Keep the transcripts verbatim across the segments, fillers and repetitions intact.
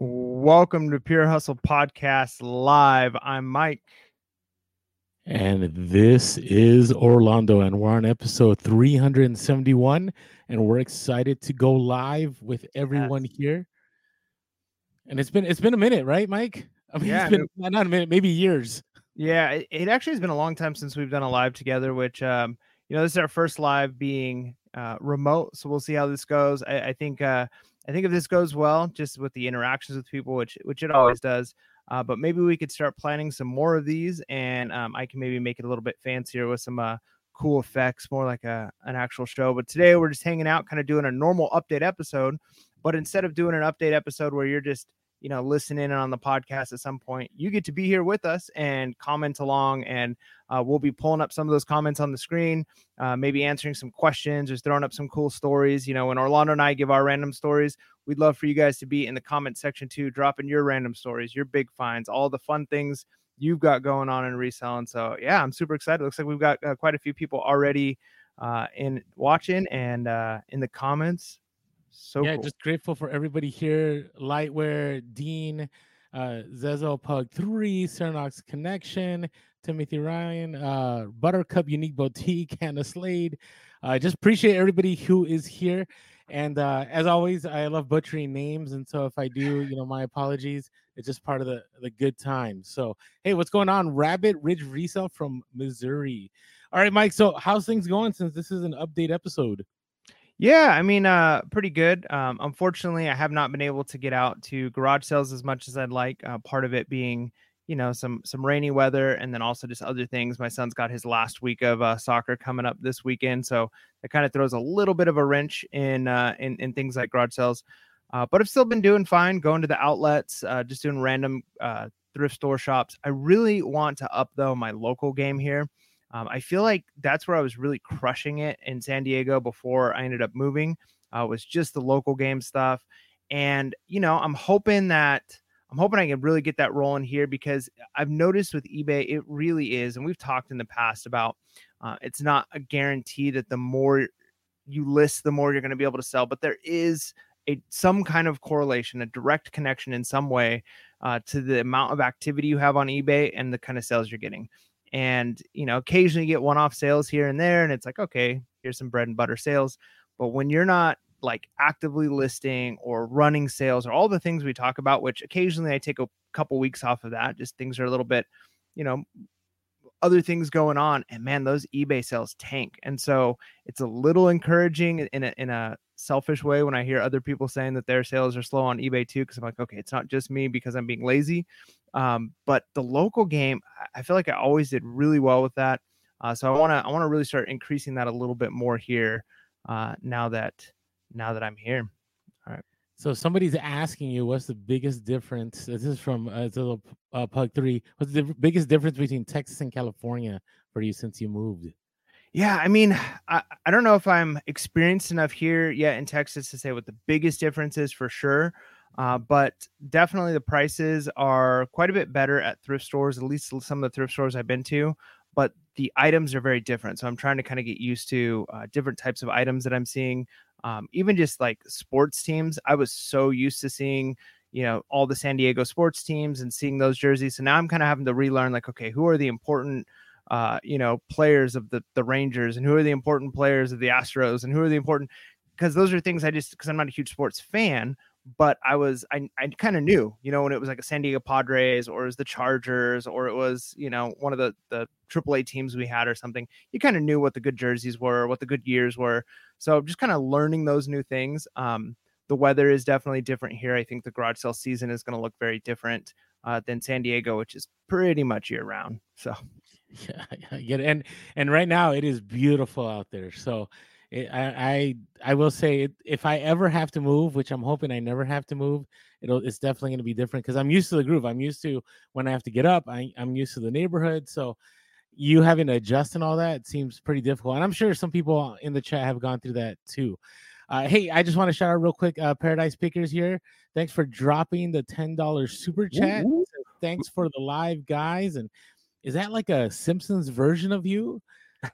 Welcome to Pure Hustle Podcast Live. I'm Mike. And this is Orlando, and we're on episode three hundred seventy-one, and we're excited to go live with everyone yes. here. And it's been it's been a minute, right, Mike? I mean, yeah, it's been, I mean, not a minute, maybe years. Yeah, it, it actually has been a long time since we've done a live together, which, um, you know, this is our first live being uh, remote, so we'll see how this goes. I, I think uh, I think if this goes well, just with the interactions with people, which which it always does, uh, but maybe we could start planning some more of these, and um, I can maybe make it a little bit fancier with some uh, cool effects, more like a an actual show. But today we're just hanging out, kind of doing a normal update episode, but instead of doing an update episode where you're just you know, listen in on the podcast at some point, you get to be here with us and comment along, and uh, we'll be pulling up some of those comments on the screen, uh, maybe answering some questions or throwing up some cool stories. You know, when Orlando and I give our random stories, we'd love for you guys to be in the comment section too, dropping your random stories, your big finds, all the fun things you've got going on in reselling. So yeah, I'm super excited. Looks like we've got uh, quite a few people already uh, in watching and uh, in the comments. So yeah, cool. Just grateful for everybody here. Lightwear, Dean, uh, Zezo, Pug three, Cernox Connection, Timothy Ryan, uh, Buttercup, Unique Boutique, Hannah Slade. I uh, just appreciate everybody who is here. And uh, as always, I love butchering names. And so if I do, you know, my apologies. It's just part of the, the good time. So, hey, what's going on? Rabbit Ridge Resale from Missouri. All right, Mike. So how's things going since this is an update episode? Yeah, I mean, uh, pretty good. Um, unfortunately, I have not been able to get out to garage sales as much as I'd like. Uh, part of it being, you know, some some rainy weather, and then also just other things. My son's got his last week of uh, soccer coming up this weekend, so that kind of throws a little bit of a wrench in uh, in, in things like garage sales. Uh, but I've still been doing fine, going to the outlets, uh, just doing random uh, thrift store shops. I really want to up though my local game here. Um, I feel like that's where I was really crushing it in San Diego before I ended up moving, uh, was just the local game stuff. And, you know, I'm hoping that I'm hoping I can really get that rolling here, because I've noticed with eBay, it really is. And we've talked in the past about uh, it's not a guarantee that the more you list, the more you're going to be able to sell. But there is a some kind of correlation, a direct connection in some way uh, to the amount of activity you have on eBay and the kind of sales you're getting. And, you know, occasionally you get one-off sales here and there, and it's like, okay, here's some bread and butter sales. But when you're not like actively listing or running sales or all the things we talk about, which occasionally I take a couple weeks off of that, just things are a little bit, you know, other things going on, and man, those eBay sales tank. And so it's a little encouraging in a, in a selfish way when I hear other people saying that their sales are slow on eBay too, because I'm like, okay, it's not just me because I'm being lazy. Um, but the local game, I feel like I always did really well with that. Uh, so I want to, I want to really start increasing that a little bit more here. Uh, now that, now that I'm here. All right. So somebody's asking you, what's the biggest difference? This is from uh, little, uh, Pug three. What's the biggest difference between Texas and California for you since you moved? Yeah. I mean, I, I don't know if I'm experienced enough here yet in Texas to say what the biggest difference is for sure. Uh, but definitely the prices are quite a bit better at thrift stores, at least some of the thrift stores I've been to, but the items are very different. So I'm trying to kind of get used to uh, different types of items that I'm seeing. Um, even just like sports teams, I was so used to seeing, you know, all the San Diego sports teams and seeing those jerseys. So now I'm kind of having to relearn like, okay, who are the important uh, you know, players of the, the Rangers, and who are the important players of the Astros, and who are the important, because those are things I just, because I'm not a huge sports fan, but I was, I, I kind of knew, you know, when it was like a San Diego Padres, or it was the Chargers, or it was, you know, one of the, the triple A teams we had or something, you kind of knew what the good jerseys were, what the good years were. So just kind of learning those new things. Um, the weather is definitely different here. I think the garage sale season is going to look very different uh, than San Diego, which is pretty much year round. So yeah, I get it. And, and right now it is beautiful out there. So It, I, I I will say it, if I ever have to move, which I'm hoping I never have to move, it'll it's definitely going to be different, because I'm used to the groove. I'm used to when I have to get up. I, I'm used to the neighborhood. So you having to adjust and all that seems pretty difficult. And I'm sure some people in the chat have gone through that too. Uh, hey, I just want to shout out real quick, uh, Paradise Pickers here. Thanks for dropping the ten dollars super chat. Ooh. Thanks for the live, guys. And is that like a Simpsons version of you?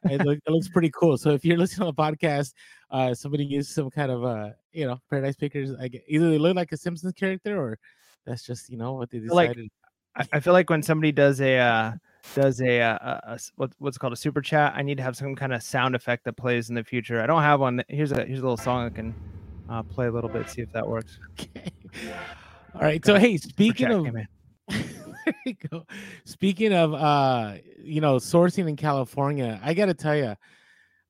it, look, it looks pretty cool. So if you're listening on the podcast, uh, somebody used some kind of, uh, you know, Paradise Pickers. I guess, either they look like a Simpsons character, or that's just, you know, what they decided. Like, I feel like when somebody does a uh, does a, a, a what, what's called a super chat, I need to have some kind of sound effect that plays in the future. I don't have one. Here's a here's a little song I can uh, play a little bit, see if that works. Okay. All right. So hey, speaking super of. Chat, hey, there you go. Speaking of, uh, you know, sourcing in California, I got to tell you,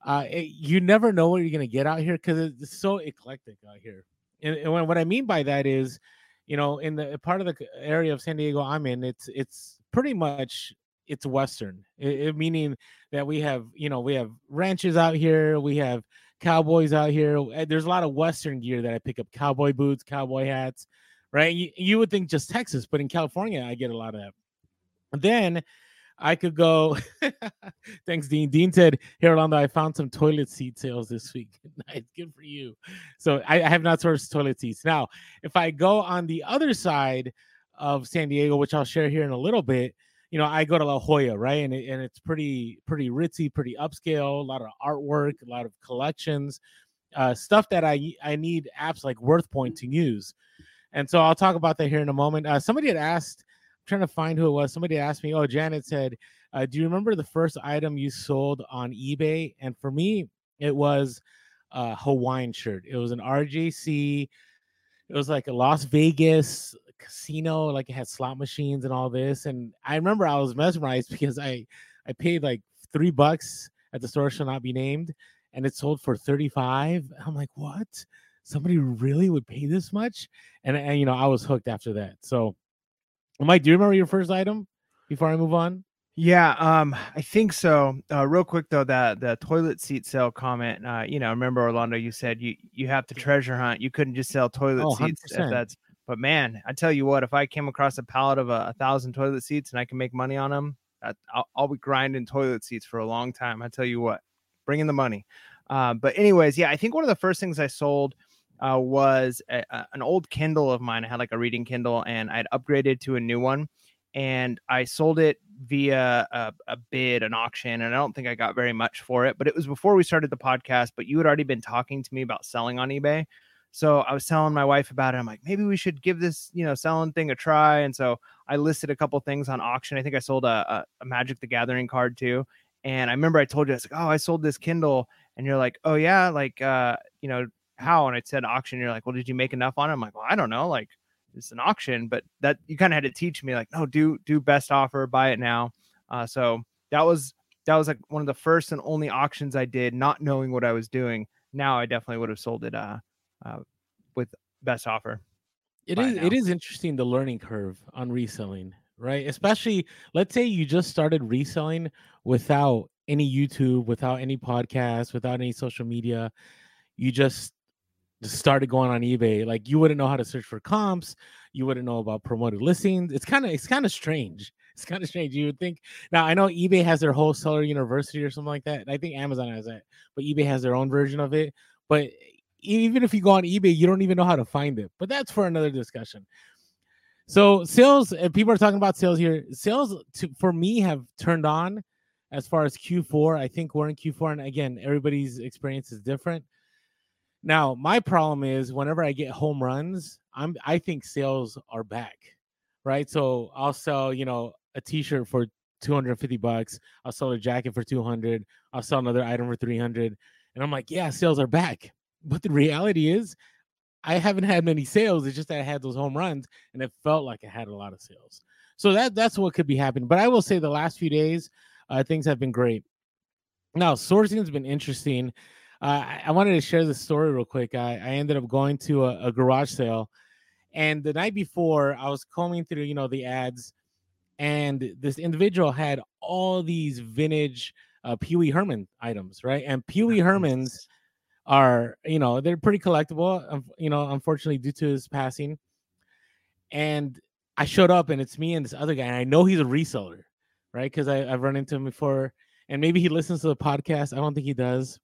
uh, it, you never know what you're going to get out here because it's so eclectic out here. And, and what I mean by that is, you know, in the part of the area of San Diego I'm in, it's it's pretty much it's Western, it, it, meaning that we have, you know, we have ranches out here. We have cowboys out here. There's a lot of Western gear that I pick up. Cowboy boots, cowboy hats. Right, you, you would think just Texas, but in California, I get a lot of that. And then I could go. Thanks, Dean. Dean said, "Here, Orlando, I found some toilet seat sales this week. Nice, good for you." So I, I have not sourced toilet seats. Now, if I go on the other side of San Diego, which I'll share here in a little bit, you know, I go to La Jolla, right, and it, and it's pretty, pretty ritzy, pretty upscale. A lot of artwork, a lot of collections, uh, stuff that I I need apps like WorthPoint to use. And so I'll talk about that here in a moment. Uh, somebody had asked, I'm trying to find who it was. Somebody asked me, oh, Janet said, uh, do you remember the first item you sold on eBay? And for me, it was a Hawaiian shirt. It was an R J C. It was like a Las Vegas casino. Like it had slot machines and all this. And I remember I was mesmerized because I, I paid like three bucks at the store shall not be named. And it sold for thirty-five dollars. I'm like, what? Somebody really would pay this much? And, and, you know, I was hooked after that. So, Mike, do you remember your first item before I move on? Yeah, um, I think so. Uh, real quick, though, that the toilet seat sale comment, uh, you know, remember, Orlando, you said you, you have to treasure hunt. You couldn't just sell toilet oh, seats. If that's, but, man, I tell you what, if I came across a pallet of a, a thousand toilet seats and I can make money on them, I, I'll, I'll be grinding toilet seats for a long time. I tell you what, bring in the money. Uh, but anyways, yeah, I think one of the first things I sold Uh, was a, a, an old Kindle of mine. I had like a reading Kindle and I'd upgraded to a new one and I sold it via a, a bid, an auction. And I don't think I got very much for it, but it was before we started the podcast, but you had already been talking to me about selling on eBay. So I was telling my wife about it. I'm like, maybe we should give this, you know, selling thing a try. And so I listed a couple things on auction. I think I sold a, a, a Magic the Gathering card too. And I remember I told you, I was like, oh, I sold this Kindle. And you're like, oh yeah. Like, uh, you know, how? And I said auction. You're like, well, did you make enough on it? I'm like, well, I don't know, like it's an auction, but that you kind of had to teach me like, no, do do best offer, buy it now. Uh, so that was that was like one of the first and only auctions I did, not knowing what I was doing. Now I definitely would have sold it uh, uh with best offer. It is it is interesting, the learning curve on reselling, right? Especially let's say you just started reselling without any YouTube, without any podcast, without any social media. You just started going on eBay, like you wouldn't know how to search for comps, you wouldn't know about promoted listings. It's kind of it's kind of strange. It's kind of strange. You would think now. I know eBay has their whole seller university or something like that. I think Amazon has that, but eBay has their own version of it. But even if you go on eBay, you don't even know how to find it. But that's for another discussion. So sales, and people are talking about sales here. Sales to, for me have turned on as far as Q four. I think we're in Q four, and again, everybody's experience is different. Now, my problem is whenever I get home runs, I'm I think sales are back, right? So I'll sell, you know, a t-shirt for two hundred fifty bucks. I'll sell a jacket for two hundred. I'll sell another item for three hundred. And I'm like, yeah, sales are back. But the reality is I haven't had many sales. It's just that I had those home runs and it felt like I had a lot of sales. So that that's what could be happening. But I will say the last few days, uh, things have been great. Now, sourcing has been interesting. Uh, I wanted to share this story real quick. I, I ended up going to a, a garage sale, and the night before I was combing through, you know, the ads, and this individual had all these vintage uh, Pee Wee Herman items, right? And Pee Wee Hermans are, you know, they're pretty collectible, um, you know, unfortunately due to his passing. And I showed up, and it's me and this other guy, and I know he's a reseller, right? Because I've run into him before, and maybe he listens to the podcast. I don't think he does.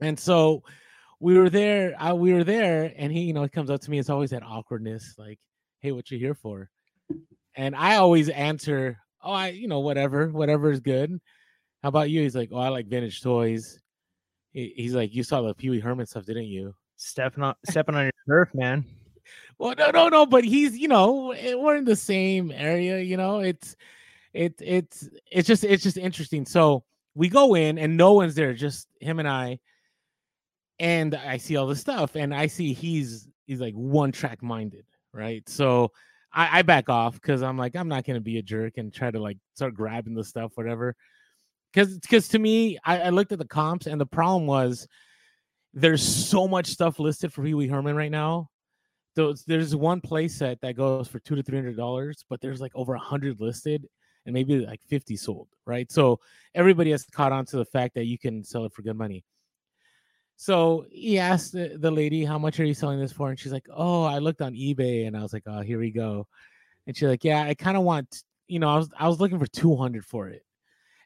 And so we were there, I, we were there, and he, you know, he comes up to me. It's always that awkwardness, like, hey, what you here for? And I always answer, oh, I, you know, whatever, whatever is good. How about you? He's like, oh, I like vintage toys. He, he's like, you saw the Pee Wee Herman stuff, didn't you? Stepping on, stepping on your turf, man. Well, no, no, no, but he's, you know, we're in the same area, you know, it's, it, it's, it's just, it's just interesting. So we go in and no one's there, just him and I, and I see all this stuff and I see he's, he's like one track minded, right? So I, I back off because I'm like, I'm not going to be a jerk and try to like start grabbing the stuff, whatever. Because because to me, I, I looked at the comps and the problem was there's so much stuff listed for Pee Wee Herman right now. So there's one play set that goes for two to three hundred dollars, but there's like over a hundred listed and maybe like fifty sold, right? So everybody has caught on to the fact that you can sell it for good money. So he asked the, the lady, how much are you selling this for? And she's like, oh, I looked on eBay. And I was like, oh, here we go. And she's like, yeah, I kind of want, you know, I was I was looking for two hundred for it.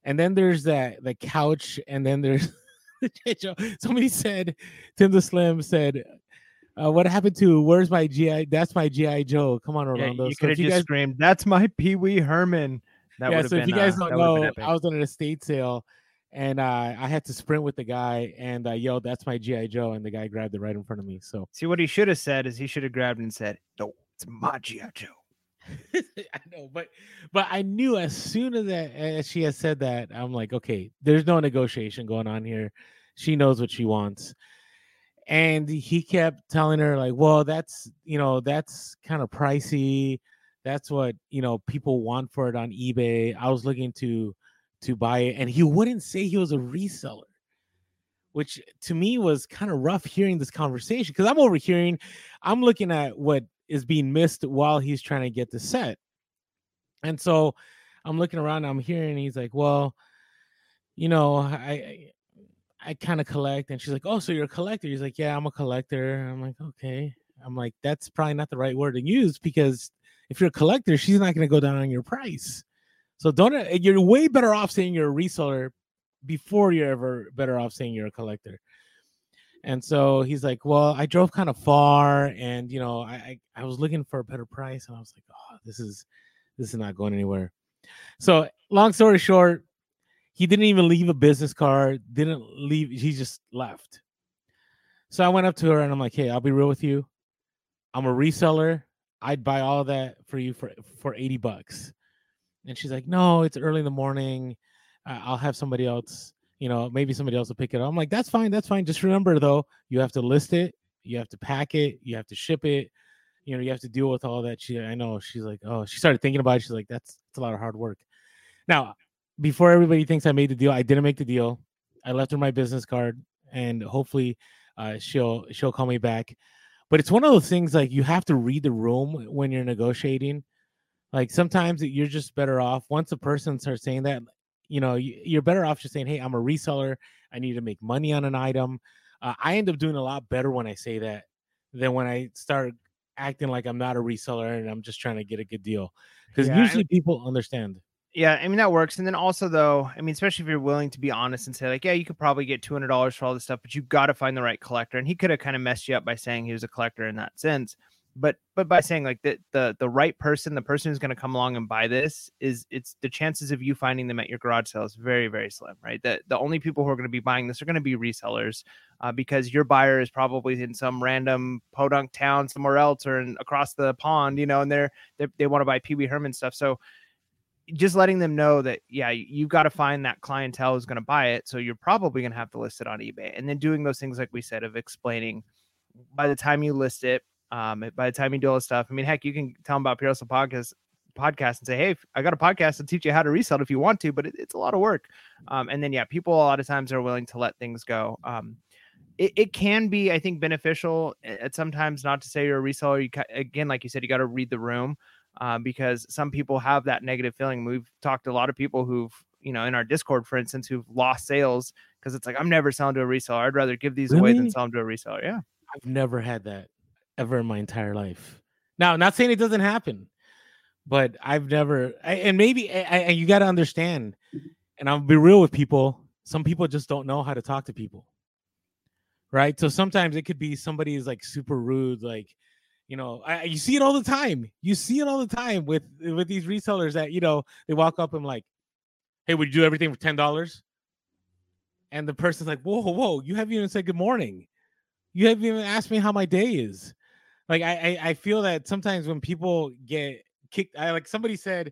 And then there's that the couch, and then there's somebody said, Tim the Slim said, uh, what happened to where's my G I? That's my G I Joe. Come on, Rolando. Yeah, you could have so just guys, screamed, that's my Pee Wee Herman. That yeah, would have so been. If you guys uh, don't know, I was on an estate sale, and uh, I had to sprint with the guy, and uh, yo, that's my G I Joe, and the guy grabbed it right in front of me. So see, what he should have said is he should have grabbed it and said, no, it's my G I Joe. I know, but but I knew as soon as that as she had said that, I'm like, okay, there's no negotiation going on here. She knows what she wants. And he kept telling her, like, well, that's, you know, that's kind of pricey. That's what, you know, people want for it on eBay. I was looking to to buy it. And he wouldn't say he was a reseller, which to me was kind of rough hearing this conversation because I'm overhearing. I'm looking at what is being missed while he's trying to get the set. And so I'm looking around, I'm hearing, he's like, well, you know, I, I, I kind of collect. And she's like, oh, so you're a collector. He's like, yeah, I'm a collector. And I'm like, okay. I'm like, that's probably not the right word to use because if you're a collector, she's not going to go down on your price. So don't, you're way better off saying you're a reseller before you're ever better off saying you're a collector. And so he's like, well, I drove kind of far and, you know, I, I, I was looking for a better price. And I was like, oh, this is this is not going anywhere. So long story short, he didn't even leave a business card, didn't leave. He just left. So I went up to her and I'm like, hey, I'll be real with you. I'm a reseller. I'd buy all that for you for, for eighty bucks. And she's like, no, it's early in the morning. Uh, I'll have somebody else. You know, maybe somebody else will pick it up. I'm like, that's fine. That's fine. Just remember, though, you have to list it. You have to pack it. You have to ship it. You know, you have to deal with all that. She, I know she's like, oh, she started thinking about it. She's like, that's, that's a lot of hard work. Now, before everybody thinks I made the deal, I didn't make the deal. I left her my business card and hopefully uh, she'll she'll call me back. But it's one of those things like you have to read the room when you're negotiating. Like sometimes you're just better off once a person starts saying that. You know, you're better off just saying, hey, I'm a reseller. I need to make money on an item. Uh, I end up doing a lot better when I say that than when I start acting like I'm not a reseller and I'm just trying to get a good deal. Because yeah, usually I mean, people understand. Yeah, I mean, that works. And then also, though, I mean, especially if you're willing to be honest and say like, yeah, you could probably get two hundred dollars for all this stuff, but you've got to find the right collector. And he could have kind of messed you up by saying he was a collector in that sense. But but by saying like the, the the right person, the person who's going to come along and buy this is it's the chances of you finding them at your garage sale is very, very slim, right? That the only people who are going to be buying this are going to be resellers uh, because your buyer is probably in some random podunk town somewhere else or in, across the pond, you know, and they're, they're they want to buy Pee Wee Herman stuff. So just letting them know that, yeah, you've got to find that clientele who's going to buy it. So you're probably going to have to list it on eBay. And then doing those things, like we said, of explaining by the time you list it, Um, by the time you do all this stuff, I mean, heck, you can tell them about Pure Hustle podcast, podcast and say, hey, I got a podcast to teach you how to resell it if you want to, but it, it's a lot of work. Um, and then, yeah, people a lot of times are willing to let things go. Um, it, it can be, I think, beneficial at sometimes not to say you're a reseller. You ca- again, like you said, you got to read the room uh, because some people have that negative feeling. We've talked to a lot of people who've, you know, in our Discord, for instance, who've lost sales because it's like, I'm never selling to a reseller. I'd rather give these really? away than sell them to a reseller. Yeah, I've never had that. Ever in my entire life. Now, not saying it doesn't happen, but I've never, I, and maybe I, I, you got to understand, and I'll be real with people, some people just don't know how to talk to people, right? So sometimes it could be somebody is like super rude, like, you know, I, you see it all the time. You see it all the time with, with these resellers that, you know, they walk up and like, hey, would you do everything for ten dollars? And the person's like, whoa, whoa, you haven't even said good morning. You haven't even asked me how my day is. Like I, I feel that sometimes when people get kicked, I like somebody said,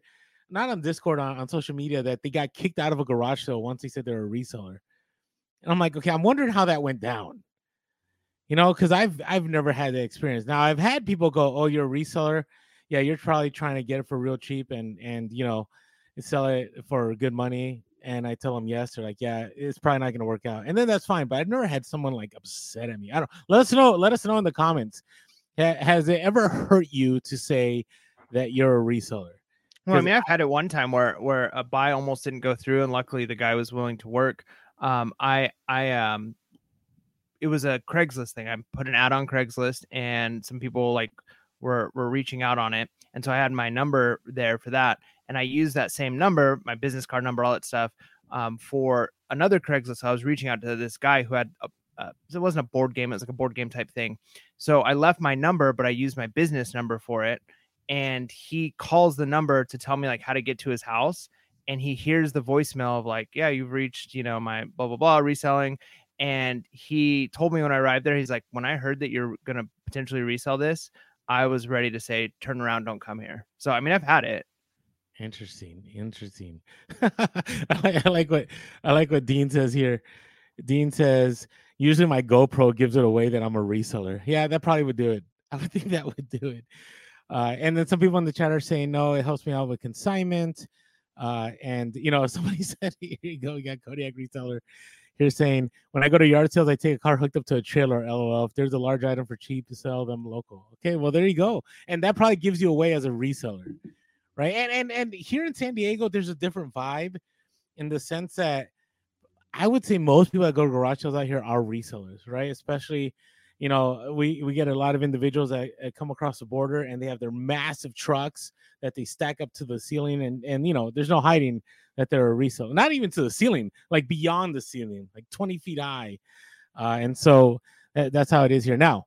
not on Discord, on, on social media, that they got kicked out of a garage sale once they said they're a reseller. And I'm like, okay, I'm wondering how that went down. You know, because I've I've never had that experience. Now I've had people go, "Oh, you're a reseller. Yeah, you're probably trying to get it for real cheap and and you know, sell it for good money." And I tell them yes. They're like, "Yeah, it's probably not going to work out." And then that's fine. But I've never had someone like upset at me. I don't. Let us know. Let us know in the comments. Has it ever hurt you to say that you're a reseller? Well, I mean, I've had it one time where where a buy almost didn't go through, and luckily the guy was willing to work. Um, I I um. It was a Craigslist thing. I put an ad on Craigslist and some people like were, were reaching out on it. And so I had my number there for that. And I used that same number, my business card number, all that stuff, um, for another Craigslist. I was reaching out to this guy who had, a, uh, it wasn't a board game. It was like a board game type thing. So I left my number, but I used my business number for it. And he calls the number to tell me like how to get to his house. And he hears the voicemail of like, yeah, you've reached, you know, my blah, blah, blah reselling. And he told me when I arrived there, he's like, when I heard that you're going to potentially resell this, I was ready to say, turn around, don't come here. So, I mean, I've had it. Interesting. Interesting. I like what I like what Dean says here. Dean says, usually my GoPro gives it away that I'm a reseller. Yeah, that probably would do it. I would think that would do it. Uh, and then some people in the chat are saying, no, it helps me out with consignment. Uh, and, you know, somebody said, here you go, you got Kodiak Reseller. You're saying, when I go to yard sales, I take a car hooked up to a trailer, LOL. If there's a large item for cheap to sell them local. Okay, well, there you go. And that probably gives you away as a reseller, right? And and and here in San Diego, there's a different vibe in the sense that I would say most people that go to garage sales out here are resellers, right? Especially, you know, we, we get a lot of individuals that come across the border and they have their massive trucks that they stack up to the ceiling. And, and you know, there's no hiding that they're a reseller, not even to the ceiling, like beyond the ceiling, like twenty feet high. Uh, and so that, that's how it is here. Now,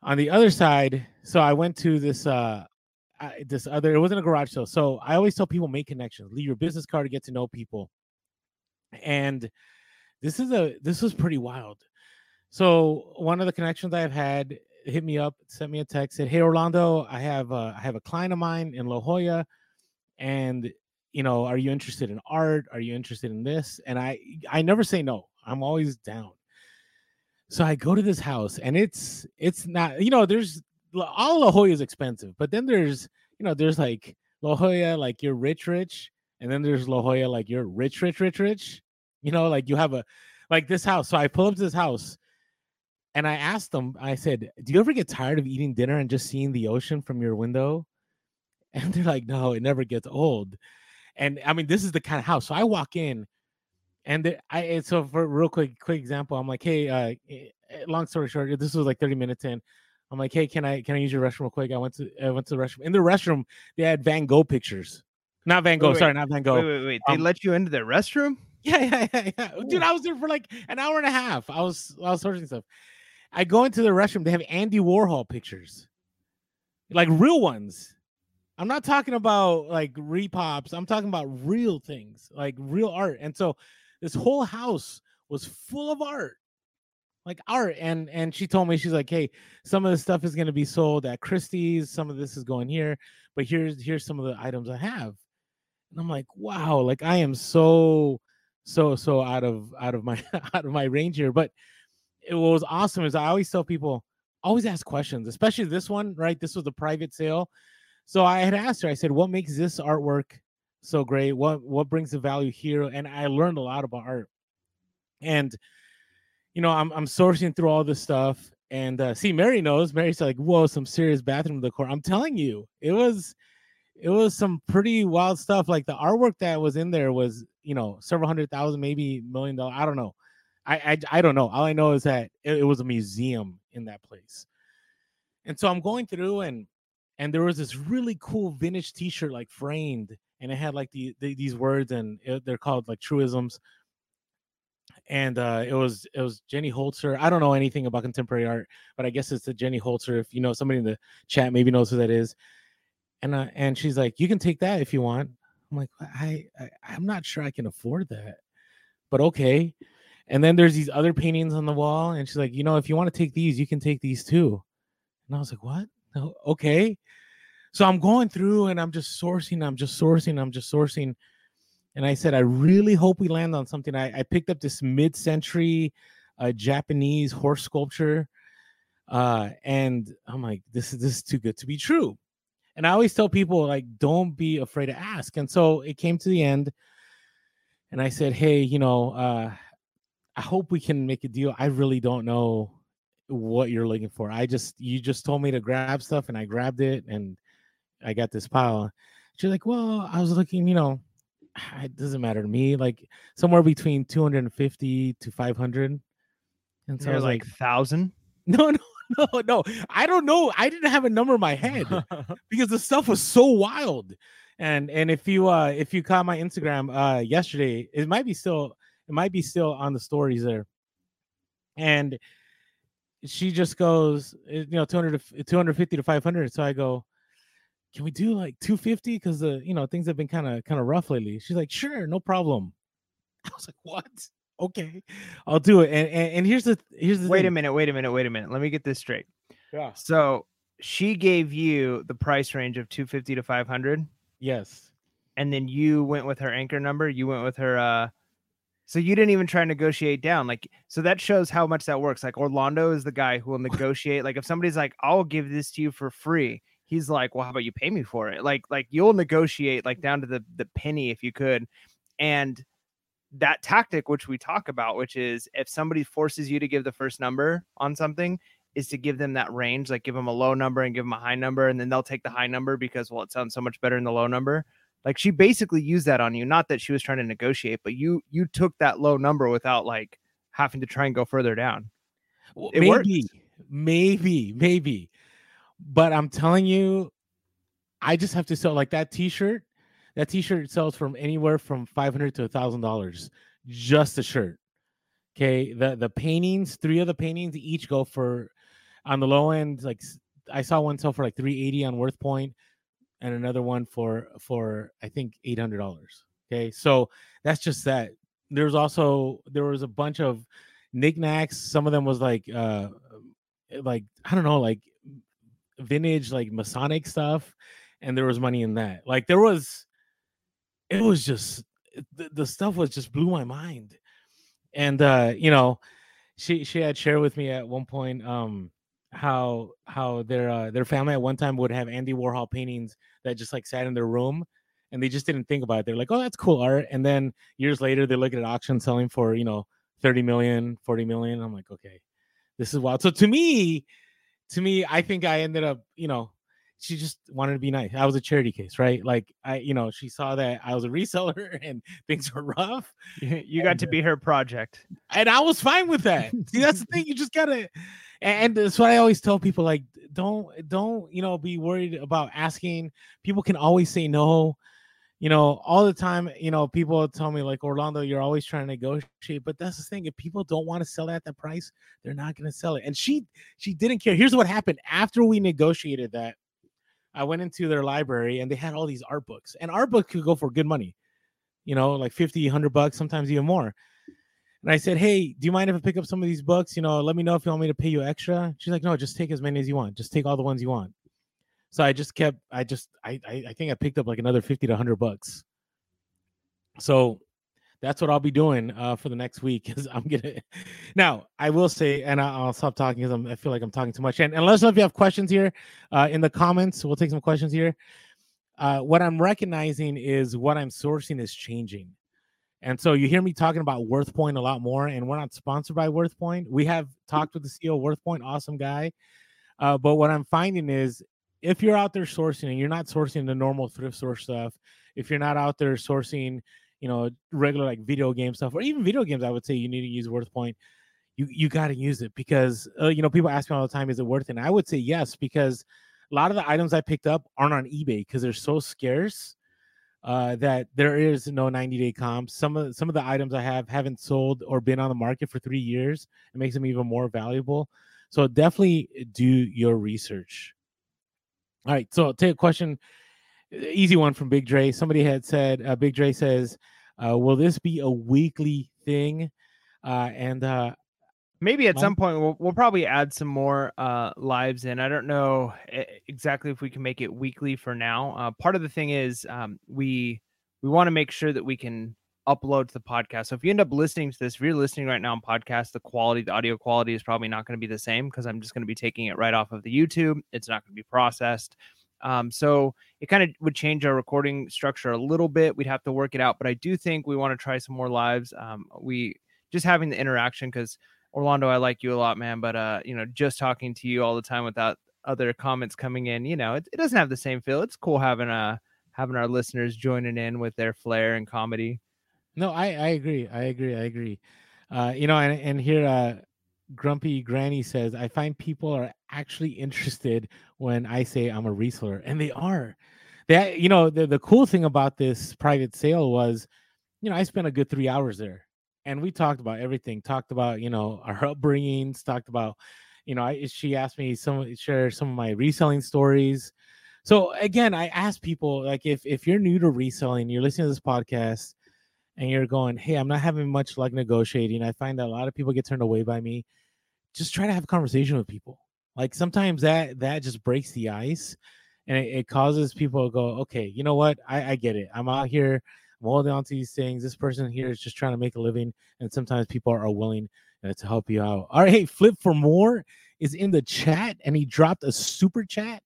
on the other side, so I went to this, uh, I, this other, it wasn't a garage sale. So I always tell people, make connections, leave your business card to get to know people. And this is a, this was pretty wild. So one of the connections I've had hit me up, sent me a text, said, "Hey Orlando, I have a, I have a client of mine in La Jolla, and you know, are you interested in art? Are you interested in this?" And I I never say no. I'm always down. So I go to this house, and it's it's not, you know, there's all La Jolla is expensive, but then there's, you know, there's like La Jolla like you're rich rich, and then there's La Jolla like you're rich rich rich rich. You know, like you have a like this house. So I pull up to this house. And I asked them, I said, "Do you ever get tired of eating dinner and just seeing the ocean from your window?" And they're like, "No, it never gets old." And I mean, this is the kind of house. So I walk in and they, I, and so for real quick, quick example, I'm like, "Hey, uh, long story short," this was like thirty minutes in. I'm like, "Hey, can I, can I use your restroom real quick?" I went to, I went to the restroom. In the restroom, they had Van Gogh pictures. Not Van Gogh. Wait, sorry, wait, not Van Gogh. Wait, wait, wait. Um, they let you into the restroom? Yeah, yeah, yeah, yeah. Dude, I was there for like an hour and a half. I was, I was searching stuff. I go into the restroom. They have Andy Warhol pictures, like real ones. I'm not talking about like repops. I'm talking about real things, like real art. And so this whole house was full of art, like art. And and she told me, she's like, "Hey, some of this stuff is going to be sold at Christie's. Some of this is going here, but here's here's some of the items I have." And I'm like, wow, like I am so so so out of out of my out of my range here, but. It, what was awesome is I always tell people, always ask questions, especially this one, right? This was a private sale. So I had asked her, I said, "What makes this artwork so great? What what brings the value here?" And I learned a lot about art. And, you know, I'm I'm sourcing through all this stuff. And uh, see, Mary knows. Mary's like, "Whoa, some serious bathroom decor." I'm telling you, it was it was some pretty wild stuff. Like the artwork that was in there was, you know, several hundred thousand, maybe million dollars. I don't know. I, I I don't know. All I know is that it, it was a museum in that place. And so I'm going through and and there was this really cool vintage t-shirt like framed, and it had like the, the these words, and it, they're called like truisms. And uh, it was it was Jenny Holzer. I don't know anything about contemporary art, but I guess it's the Jenny Holzer. If you know somebody in the chat, maybe knows who that is. And uh, and she's like, "You can take that if you want." I'm like, I, I I'm not sure I can afford that, but okay. And then there's these other paintings on the wall. And she's like, "You know, if you want to take these, you can take these too." And I was like, what? No, okay. So I'm going through and I'm just sourcing. I'm just sourcing. I'm just sourcing. And I said, I really hope we land on something. I, I picked up this mid-century uh, Japanese horse sculpture. Uh, and I'm like, this is, this is too good to be true. And I always tell people, like, don't be afraid to ask. And so it came to the end. And I said, hey, you know, uh, I hope we can make a deal. I really don't know what you're looking for. I just, you just told me to grab stuff and I grabbed it and I got this pile. She's like, well, I was looking, you know, it doesn't matter to me. Like somewhere between two hundred fifty to five hundred. And so I was like, thousand? No, no. No, no, I don't know. I didn't have a number in my head because the stuff was so wild. And and if you uh if you caught my Instagram uh yesterday, it might be still it might be still on the stories there. And she just goes, you know, two hundred to two fifty to five hundred. So I go, can we do like two fifty? Because the you know things have been kind of kind of rough lately. She's like, sure, no problem. I was like, what? Okay, I'll do it. And and, and here's the here's the wait thing. a minute, wait a minute, wait a minute. Let me get this straight. Yeah. So she gave you the price range of two fifty to five hundred. Yes. And then you went with her anchor number. You went with her. Uh, so you didn't even try to negotiate down. Like, so that shows how much that works. Like Orlando is the guy who will negotiate. Like if somebody's like, I'll give this to you for free. He's like, well, how about you pay me for it? Like, like you'll negotiate like down to the, the penny if you could. And that tactic, which we talk about, which is if somebody forces you to give the first number on something, is to give them that range, like give them a low number and give them a high number. And then they'll take the high number because, well, it sounds so much better in the low number. Like she basically used that on you. Not that she was trying to negotiate, but you, you took that low number without like having to try and go further down. Well, it maybe, worked. maybe, maybe, but I'm telling you, I just have to sell like that t-shirt. That t-shirt sells from anywhere from five hundred to a thousand dollars, just a shirt. Okay. The, the paintings, three of the paintings each go for on the low end. Like I saw one sell for like three eighty on WorthPoint and another one for, for I think eight hundred dollars. Okay. So that's just that. There's also, there was a bunch of knickknacks. Some of them was like, uh, like, I don't know, like vintage, like Masonic stuff. And there was money in that. Like there was, it was just the, the stuff was just blew my mind. And uh you know she she had shared with me at one point um how how their uh, their family at one time would have Andy Warhol paintings that just like sat in their room and they just didn't think about it. They're like, oh, that's cool art. And then years later they look at an auction selling for, you know, thirty million, forty million. I'm like, okay, this is wild. So to me to me I think I ended up, you know, she just wanted to be nice. I was a charity case, right? Like I, you know, she saw that I was a reseller and things were rough. You got and, to be her project. And I was fine with that. See, that's the thing. You just gotta, and that's what I always tell people, like, don't, don't, you know, be worried about asking. People can always say no, you know, all the time. You know, people tell me like, Orlando, you're always trying to negotiate, but that's the thing. If people don't want to sell at that price, they're not going to sell it. And she, she didn't care. Here's what happened after we negotiated that. I went into their library and they had all these art books, and art books could go for good money, you know, like fifty, a hundred bucks, sometimes even more. And I said, hey, do you mind if I pick up some of these books? You know, let me know if you want me to pay you extra. She's like, no, just take as many as you want. Just take all the ones you want. So I just kept, I just, I, I, I think I picked up like another fifty to a hundred bucks. So that's what I'll be doing uh, for the next week. Cause I'm going to, now I will say, and I, I'll stop talking because I'm, I feel like I'm talking too much. And, and let us know if you have questions here uh, in the comments. We'll take some questions here. Uh, what I'm recognizing is what I'm sourcing is changing. And so you hear me talking about WorthPoint a lot more, and we're not sponsored by WorthPoint. We have talked with the C E O of WorthPoint, awesome guy. Uh, but what I'm finding is if you're out there sourcing and you're not sourcing the normal thrift store stuff, if you're not out there sourcing, you know, regular like video game stuff, or even video games, I would say you need to use WorthPoint. You you got to use it because, uh, you know, people ask me all the time, is it worth it? And I would say yes, because a lot of the items I picked up aren't on eBay because they're so scarce uh, that there is no ninety-day comp. Some of, some of the items I have haven't sold or been on the market for three years. It makes them even more valuable. So definitely do your research. All right, so I'll take a question. Easy one from Big Dre. Somebody had said, uh, Big Dre says, Uh, will this be a weekly thing? Uh, and uh, Maybe at some point we'll, we'll probably add some more uh, lives in. I don't know exactly if we can make it weekly for now. Uh, part of the thing is um, we we want to make sure that we can upload to the podcast. So if you end up listening to this, if you're listening right now on podcast, the quality, the audio quality is probably not going to be the same because I'm just going to be taking it right off of the YouTube. It's not going to be processed. Um, so it kind of would change our recording structure a little bit. We'd have to work it out. But I do think we want to try some more lives. Um, we just having the interaction because Orlando, I like you a lot, man. But, uh, you know, just talking to you all the time without other comments coming in, you know, it, it doesn't have the same feel. It's cool having uh, having our listeners joining in with their flair and comedy. No, I, I agree. I agree. I agree. Uh, you know, and, and here uh, Grumpy Granny says, I find people are actually interested when I say I'm a reseller. And they are. They, you know, the, the cool thing about this private sale was, you know, I spent a good three hours there. And we talked about everything, talked about, you know, our upbringings, talked about, you know, I, she asked me some share some of my reselling stories. So, again, I asked people, like, if, if you're new to reselling, you're listening to this podcast and you're going, hey, I'm not having much luck negotiating. I find that a lot of people get turned away by me. Just try to have a conversation with people. Like, sometimes that that just breaks the ice and it, it causes people to go, okay, you know what? I, I get it. I'm out here. I'm holding on to these things. This person here is just trying to make a living. And sometimes people are willing uh, to help you out. All right. Hey, Flip for More is in the chat and he dropped a super chat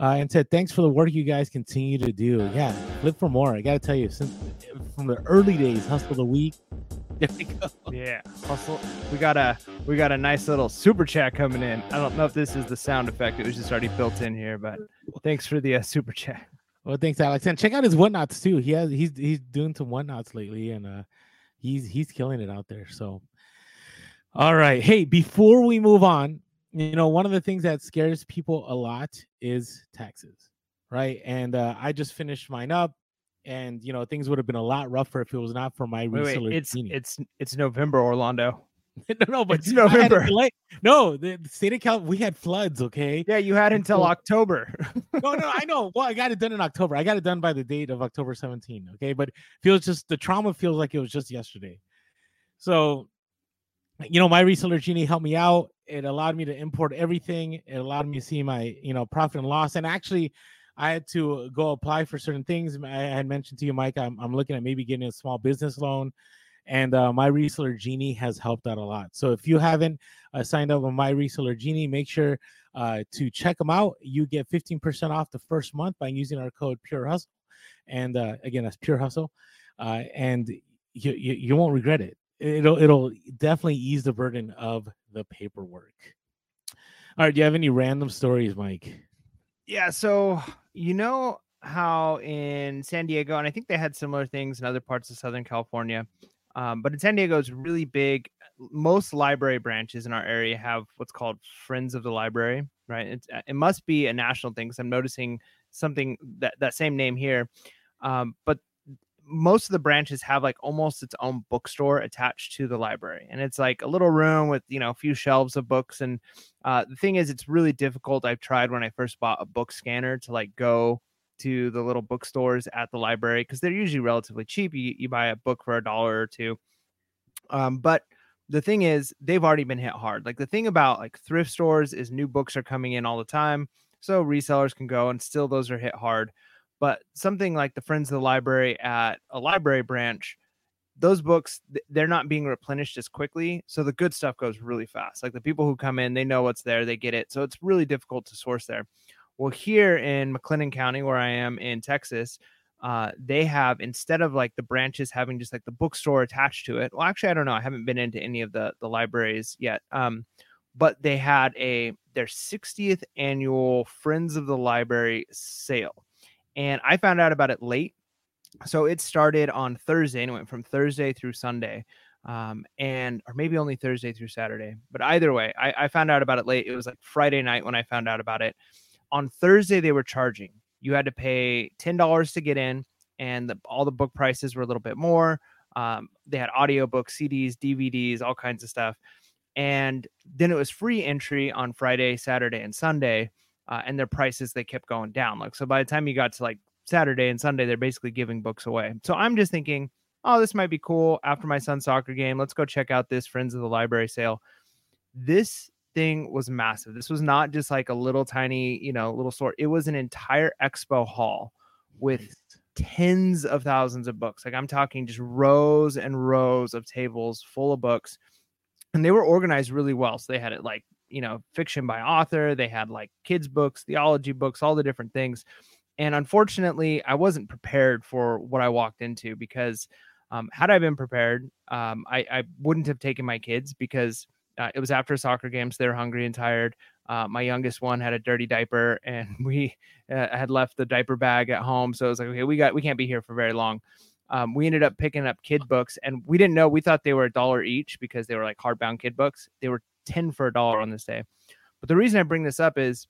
uh, and said, thanks for the work you guys continue to do. Yeah. Flip for More. I got to tell you, since from the early days, Hustle of the Week. There we go. Yeah. Hustle. We got a, we got a nice little super chat coming in. I don't know if this is the sound effect. It was just already built in here, but thanks for the uh, super chat. Well, thanks, Alex. And check out his Whatnots too. He has he's he's doing some Whatnots lately, and uh, he's he's killing it out there. So, all right, hey, before we move on, you know, one of the things that scares people a lot is taxes, right? And uh, I just finished mine up, and you know, things would have been a lot rougher if it was not for my wait, reseller. Wait, it's genie. it's it's November, Orlando. no, no, but it's November. No, the state of California, we had floods, okay? Yeah, you had until October. no, no, I know. Well, I got it done in October. I got it done by the date of October seventeenth, okay? But feels just the trauma feels like it was just yesterday. So, you know, my reseller genie helped me out. It allowed me to import everything. It allowed me to see my, you know, profit and loss. And actually, I had to go apply for certain things. I had mentioned to you, Mike, I'm, I'm looking at maybe getting a small business loan. And uh, My Reseller Genie has helped out a lot. So if you haven't uh, signed up with My Reseller Genie, make sure uh, to check them out. You get fifteen percent off the first month by using our code Pure Hustle. And uh, again, that's Pure Hustle. Uh, and you, you you won't regret it. It'll it'll definitely ease the burden of the paperwork. All right. Do you have any random stories, Mike? Yeah. So, you know how in San Diego, and I think they had similar things in other parts of Southern California. Um, but in San Diego, it's really big. Most library branches in our area have what's called Friends of the Library, right? It's, it must be a national thing because I'm noticing something that, that same name here. Um, but most of the branches have like almost its own bookstore attached to the library. And it's like a little room with, you know, a few shelves of books. And uh, the thing is, it's really difficult. I've tried when I first bought a book scanner to like go to the little bookstores at the library because they're usually relatively cheap. You, you buy a book for a dollar or two. Um, but the thing is, they've already been hit hard. Like the thing about like thrift stores is new books are coming in all the time. So resellers can go and still those are hit hard. But something like the Friends of the Library at a library branch, those books, they're not being replenished as quickly. So the good stuff goes really fast. Like the people who come in, they know what's there, they get it. So it's really difficult to source there. Well, here in McLennan County, where I am in Texas, uh, they have, instead of like the branches having just like the bookstore attached to it. Well, actually, I don't know. I haven't been into any of the, the libraries yet. Um, but they had a their sixtieth annual Friends of the Library sale. And I found out about it late. So it started on Thursday and it went from Thursday through Sunday. Um, and or maybe only Thursday through Saturday. But either way, I, I found out about it late. It was like Friday night when I found out about it. On Thursday, they were charging. You had to pay ten dollars to get in, and the, all the book prices were a little bit more. Um, they had audiobooks, C Ds, D V Ds, all kinds of stuff. And then it was free entry on Friday, Saturday, and Sunday, uh, and their prices, they kept going down. Like so by the time you got to like Saturday and Sunday, they're basically giving books away. So I'm just thinking, oh, this might be cool after my son's soccer game. Let's go check out this Friends of the Library sale. This thing was massive. This was not just like a little tiny, you know, little store. It was an entire expo hall with tens of thousands of books. Like, I'm talking just rows and rows of tables full of books, and they were organized really well. So they had it like, you know, fiction by author. They had like kids books, theology books, all the different things. And unfortunately, I wasn't prepared for what I walked into, because um, had I been prepared, um, I, I wouldn't have taken my kids, because uh, it was after a soccer game, so they were hungry and tired. Uh, my youngest one had a dirty diaper, and we uh, had left the diaper bag at home. So it was like, okay, we got we can't be here for very long. Um, we ended up picking up kid books, and we didn't know. We thought they were a dollar each because they were like hardbound kid books. They were ten for a dollar on this day. But the reason I bring this up is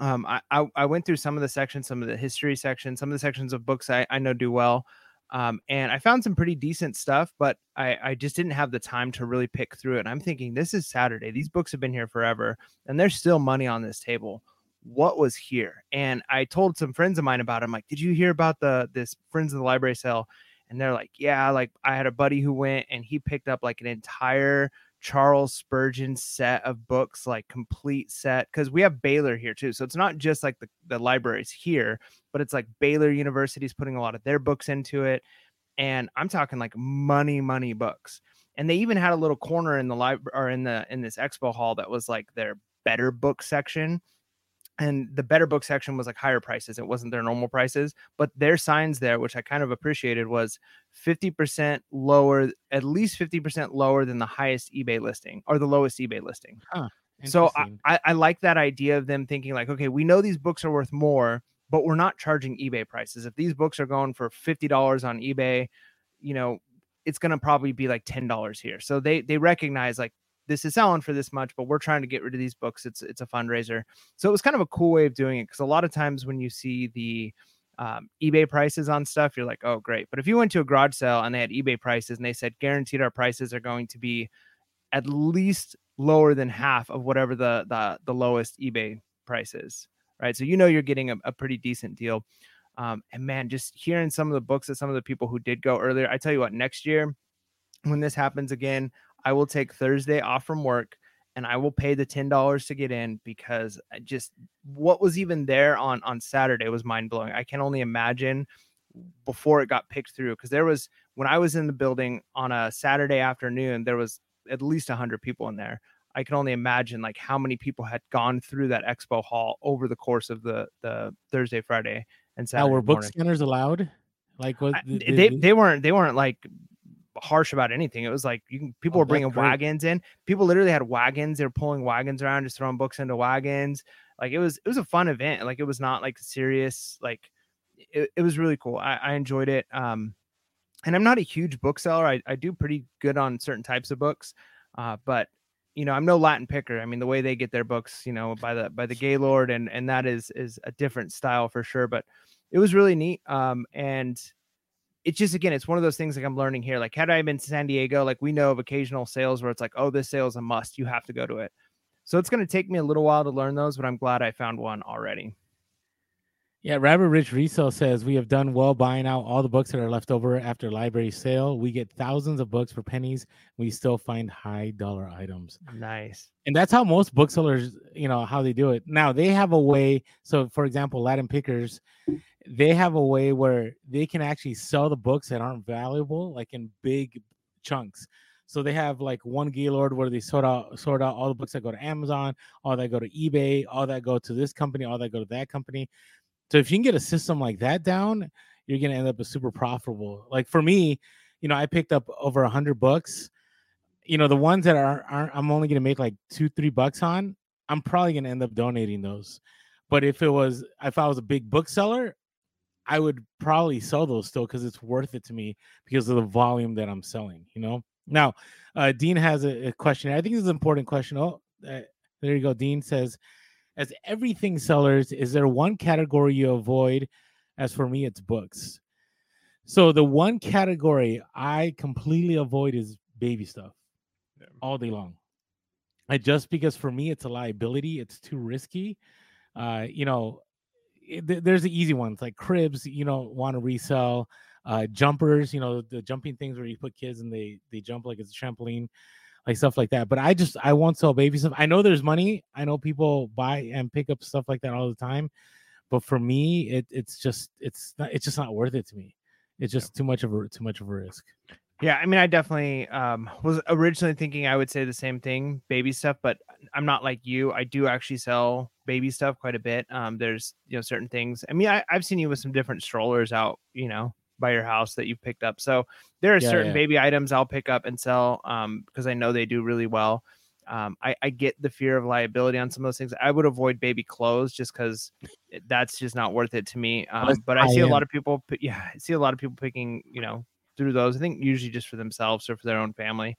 um, I, I, I went through some of the sections, some of the history sections, some of the sections of books I, I know do well. Um, and I found some pretty decent stuff, but I, I just didn't have the time to really pick through it. And I'm thinking, this is Saturday. These books have been here forever, and there's still money on this table. What was here? And I told some friends of mine about it. I'm like, did you hear about the this Friends of the Library sale? And they're like, yeah, like I had a buddy who went and he picked up like an entire Charles Spurgeon set of books, like complete set, because we have Baylor here too. So it's not just like the, the libraries here, but it's like Baylor University's putting a lot of their books into it. And I'm talking like money, money books. And they even had a little corner in the library or in the in this expo hall that was like their better book section. And the better book section was like higher prices. It wasn't their normal prices, but their signs there, which I kind of appreciated, was fifty percent lower, at least fifty percent lower than the highest eBay listing or the lowest eBay listing. Huh, so I, I, I like that idea of them thinking like, okay, we know these books are worth more, but we're not charging eBay prices. If these books are going for fifty dollars on eBay, you know, it's going to probably be like ten dollars here. So they, they recognize like, this is selling for this much, but we're trying to get rid of these books. It's it's a fundraiser. So it was kind of a cool way of doing it, because a lot of times when you see the um, eBay prices on stuff, you're like, oh, great. But if you went to a garage sale and they had eBay prices and they said, guaranteed our prices are going to be at least lower than half of whatever the the, the lowest eBay price is, right? So you know you're getting a, a pretty decent deal. Um, and man, just hearing some of the books that some of the people who did go earlier, I tell you what, next year when this happens again, I will take Thursday off from work and I will pay the ten dollars to get in, because I just what was even there on, on Saturday was mind blowing. I can only imagine before it got picked through, because there was, when I was in the building on a Saturday afternoon, there was at least one hundred people in there. I can only imagine like how many people had gone through that expo hall over the course of the, the Thursday, Friday, and Saturday. Now, were book morning. Scanners allowed? Like what? The, the, they they weren't they weren't like. harsh about anything. It was like you can, people oh, were bringing wagons in. People literally had wagons. They were pulling wagons around, just throwing books into wagons. Like it was, it was a fun event. Like it was not like serious. Like it, it was really cool. I, I enjoyed it. Um, and I'm not a huge bookseller. I, I do pretty good on certain types of books. Uh, but you know, I'm no Latin picker. I mean, the way they get their books, you know, by the, by the Gaylord, and, and that is, is a different style for sure. But it was really neat. Um, and it's just, again, it's one of those things like I'm learning here. Like had I been to San Diego, like we know of occasional sales where it's like, oh, this sale is a must. You have to go to it. So it's going to take me a little while to learn those, but I'm glad I found one already. Yeah. Rabbit Rich Riso says we have done well buying out all the books that are left over after library sale. We get thousands of books for pennies. We still find high dollar items. Nice. And that's how most booksellers, you know, how they do it. Now they have a way. So for example, Latin Pickers, they have a way where they can actually sell the books that aren't valuable, like in big chunks. So they have like one Gaylord where they sort out sort out all the books that go to Amazon, all that go to eBay, all that go to this company, all that go to that company. So if you can get a system like that down, you're going to end up as super profitable. Like for me, you know, I picked up over one hundred books. You know, the ones that are, aren't, I'm only going to make like two, three bucks on, I'm probably going to end up donating those. But if it was, if I was a big bookseller, I would probably sell those still because it's worth it to me because of the volume that I'm selling, you know? Now, uh, Dean has a, a question. I think this is an important question. Oh, uh, there you go. Dean says, as everything sellers, is there one category you avoid? As for me, it's books. So the one category I completely avoid is baby stuff yeah. all day long. I just, because for me, it's a liability. It's too risky. Uh, you know, there's the easy ones like cribs, you know, want to resell, uh, jumpers, you know, the jumping things where you put kids and they they jump like it's a trampoline, like stuff like that. But I just I won't sell baby stuff. I know there's money. I know people buy and pick up stuff like that all the time. But for me, it it's just it's not it's just not worth it to me. It's just yeah. too much of a too much of a risk. Yeah, I mean, I definitely um, was originally thinking I would say the same thing, baby stuff, but I'm not like you. I do actually sell baby stuff quite a bit. Um, there's, you know, certain things. I mean, I, I've seen you with some different strollers out, you know, by your house that you picked up. So there are yeah, certain yeah. baby items I'll pick up and sell um, because I know they do really well. Um, I, I get the fear of liability on some of those things. I would avoid baby clothes just because that's just not worth it to me. Um, but I see a lot of people. Yeah, I see a lot of people picking, you know, through those. I think usually just for themselves or for their own family.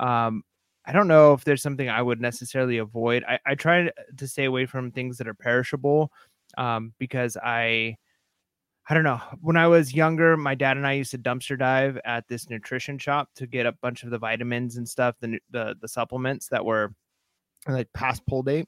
Um, I don't know if there's something I would necessarily avoid. I, I try to stay away from things that are perishable um, because I, I don't know. When I was younger, my dad and I used to dumpster dive at this nutrition shop to get a bunch of the vitamins and stuff, the the, the supplements that were like past pull date.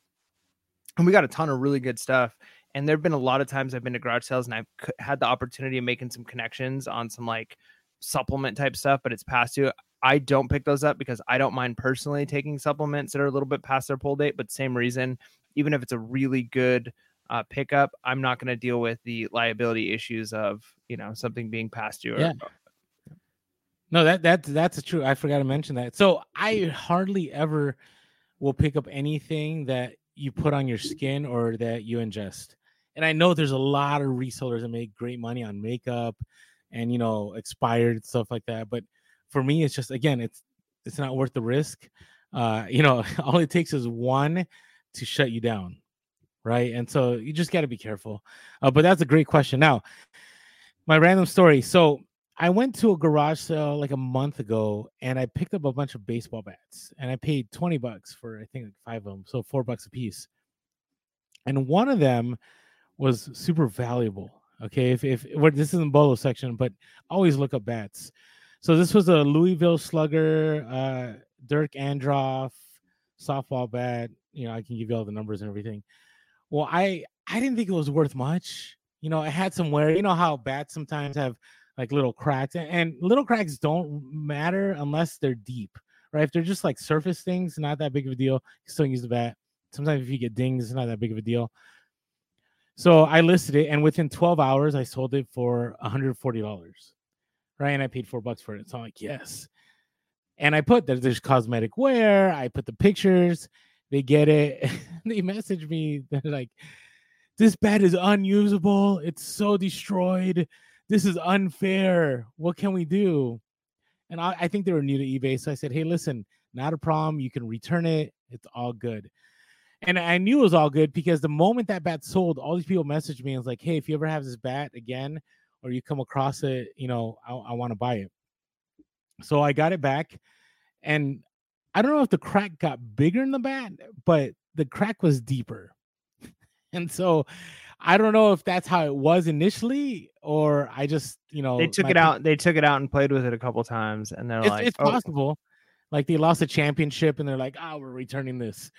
And we got a ton of really good stuff. And there've been a lot of times I've been to garage sales and I've c- had the opportunity of making some connections on some like supplement type stuff, but it's past due. I don't pick those up because I don't mind personally taking supplements that are a little bit past their pull date, but same reason, even if it's a really good uh, pickup, I'm not going to deal with the liability issues of, you know, something being past due. Or- yeah. No, that, that, that's true. I forgot to mention that. So I hardly ever will pick up anything that you put on your skin or that you ingest. And I know there's a lot of resellers that make great money on makeup and, you know, expired stuff like that. But for me, it's just, again, it's, it's not worth the risk. Uh, you know, all it takes is one to shut you down. Right. And so you just got to be careful. Uh, but that's a great question. Now, my random story. So I went to a garage sale like a month ago and I picked up a bunch of baseball bats and I paid twenty bucks for, I think, like five of them. So four bucks a piece. And one of them was super valuable. Okay, if if well, this isn't bolo section, but always look up bats. So this was a Louisville Slugger, uh, Dirk Androff softball bat. You know, I can give you all the numbers and everything. Well, I I didn't think it was worth much. You know, it had some wear. You know how bats sometimes have like little cracks, and, and little cracks don't matter unless they're deep, right? If they're just like surface things, not that big of a deal. You still use the bat. Sometimes if you get dings, it's not that big of a deal. So I listed it, and within twelve hours, I sold it for one hundred forty dollars, right? And I paid four bucks for it. So I'm like, yes. And I put that there's cosmetic wear. I put the pictures. They get it. They message me. They're like, this bat is unusable. It's so destroyed. This is unfair. What can we do? And I, I think they were new to eBay. So I said, hey, listen, not a problem. You can return it. It's all good. And I knew it was all good because the moment that bat sold, all these people messaged me and was like, hey, if you ever have this bat again, or you come across it, you know, I, I want to buy it. So I got it back. And I don't know if the crack got bigger in the bat, but the crack was deeper. And so I don't know if that's how it was initially, or I just, you know, they took it out. They took it out and played with it a couple times. And they're it's, like, it's oh. possible. Like they lost a championship and they're like, ah, oh, we're returning this.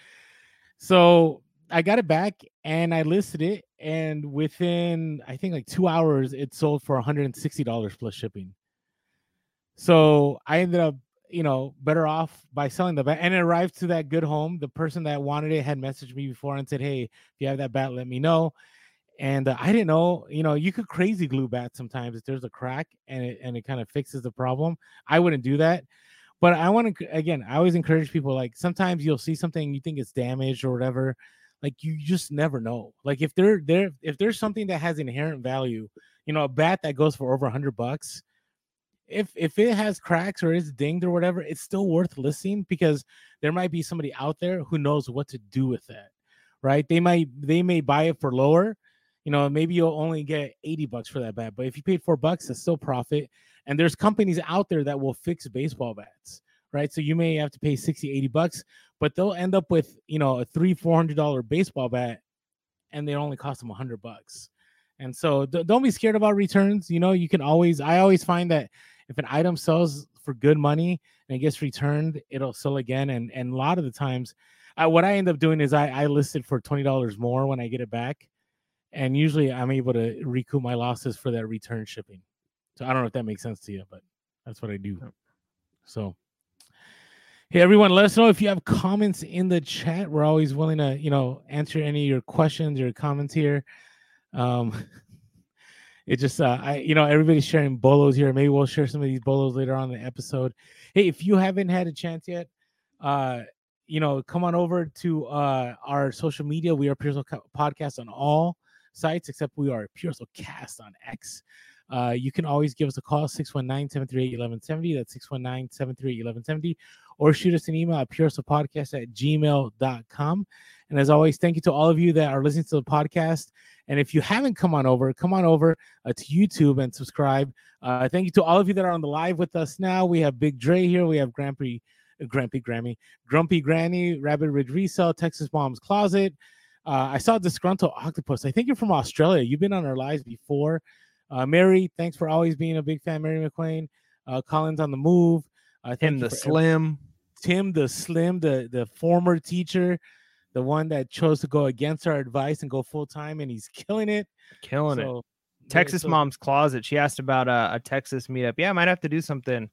So I got it back and I listed it. And within, I think like two hours, it sold for one hundred sixty dollars plus shipping. So I ended up, you know, better off by selling the bat. And it arrived to that good home. The person that wanted it had messaged me before and said, hey, if you have that bat, let me know. And uh, I didn't know, you know, you could crazy glue bats sometimes if there's a crack and it, and it kind of fixes the problem. I wouldn't do that. But I want to, again, I always encourage people, like, sometimes you'll see something you think it's damaged or whatever. Like, you just never know. Like, if they're there, if there's something that has inherent value, you know, a bat that goes for over a hundred bucks, if, if it has cracks or is dinged or whatever, it's still worth listing because there might be somebody out there who knows what to do with that, right? They might, they may buy it for lower, you know, maybe you'll only get eighty bucks for that bat, but if you paid four bucks, it's still profit. And there's companies out there that will fix baseball bats, right? So you may have to pay sixty, eighty bucks, but they'll end up with, you know, a three, four hundred dollars baseball bat and they only cost them a hundred bucks. And so d- don't be scared about returns. You know, you can always, I always find that if an item sells for good money and it gets returned, it'll sell again. And, and a lot of the times I, what I end up doing is I, I list it for twenty dollars more when I get it back. And usually I'm able to recoup my losses for that return shipping. So I don't know if that makes sense to you, but that's what I do. So, hey, everyone, let us know if you have comments in the chat. We're always willing to, you know, answer any of your questions or comments here. Um, it just, uh, I, you know, everybody's sharing bolos here. Maybe we'll share some of these bolos later on in the episode. Hey, if you haven't had a chance yet, uh, you know, come on over to uh, our social media. We are Pure Hustle Podcast on all sites, except we are Pure Hustle Cast on X. Uh, you can always give us a call, six one nine, seven three eight, one one seven zero. That's six one nine, seven three eight, one one seven zero. Or shoot us an email at pure hustle podcast at gmail dot com. And as always, thank you to all of you that are listening to the podcast. And if you haven't come on over, come on over uh, to YouTube and subscribe. Uh, thank you to all of you that are on the live with us now. We have Big Dre here. We have Grampy, uh, Grampy Grammy, Grumpy Granny, Rabbit Ridge Resell, Texas Mom's Closet. Uh, I saw Disgruntled Octopus. I think you're from Australia. You've been on our lives before. Uh, Mary, thanks for always being a big fan. Mary McLean, uh, Collins on the Move. Uh, Tim the Slim. Tim the Slim, the, the former teacher, the one that chose to go against our advice and go full-time, and he's killing it. Killing so, it. Texas so- Mom's Closet. She asked about uh, a Texas meetup. Yeah, I might have to do something.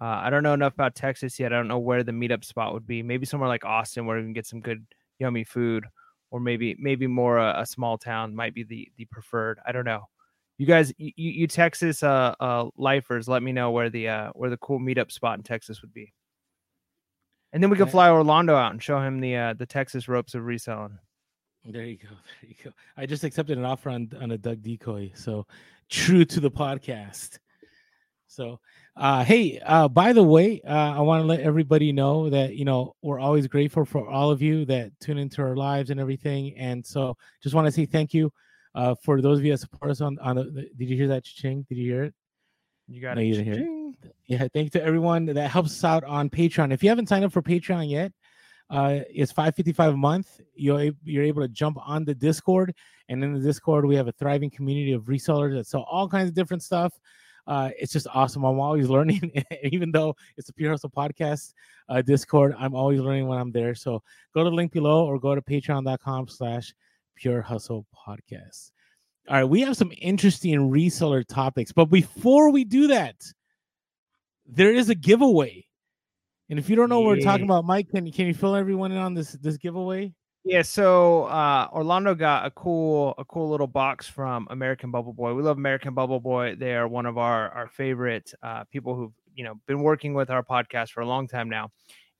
Uh, I don't know enough about Texas yet. I don't know where the meetup spot would be. Maybe somewhere like Austin where we can get some good, yummy food, or maybe maybe more uh, a small town might be the, the preferred. I don't know. You guys, you, you Texas uh, uh, lifers, let me know where the uh, where the cool meetup spot in Texas would be, and then we could fly Orlando out and show him the uh, the Texas ropes of reselling. There you go, there you go. I just accepted an offer on, on a Doug decoy, so true to the podcast. So, uh, hey, uh, by the way, uh, I want to let everybody know that you know we're always grateful for all of you that tune into our lives and everything, and so just want to say thank you. Uh, for those of you that support us on, on the, did you hear that ching? Did you hear it? You got no, you didn't hear it. Yeah, thank you to everyone that helps us out on Patreon. If you haven't signed up for Patreon yet, uh, it's five dollars and fifty-five cents a month. You're, you're able to jump on the Discord, and in the Discord, we have a thriving community of resellers that sell all kinds of different stuff. Uh, it's just awesome. I'm always learning, even though it's a Pure Hustle Podcast uh, Discord. I'm always learning when I'm there. So go to the link below or go to patreon dot com slash Pure Hustle Podcast. All right, we have some interesting reseller topics, but before we do that, there is a giveaway. And if you don't know yeah. what we're talking about, Mike, can, can you fill everyone in on this this giveaway? Yeah, so uh, Orlando got a cool a cool little box from American Bubble Boy. We love American Bubble Boy. They are one of our our favorite uh, people who've you know been working with our podcast for a long time now.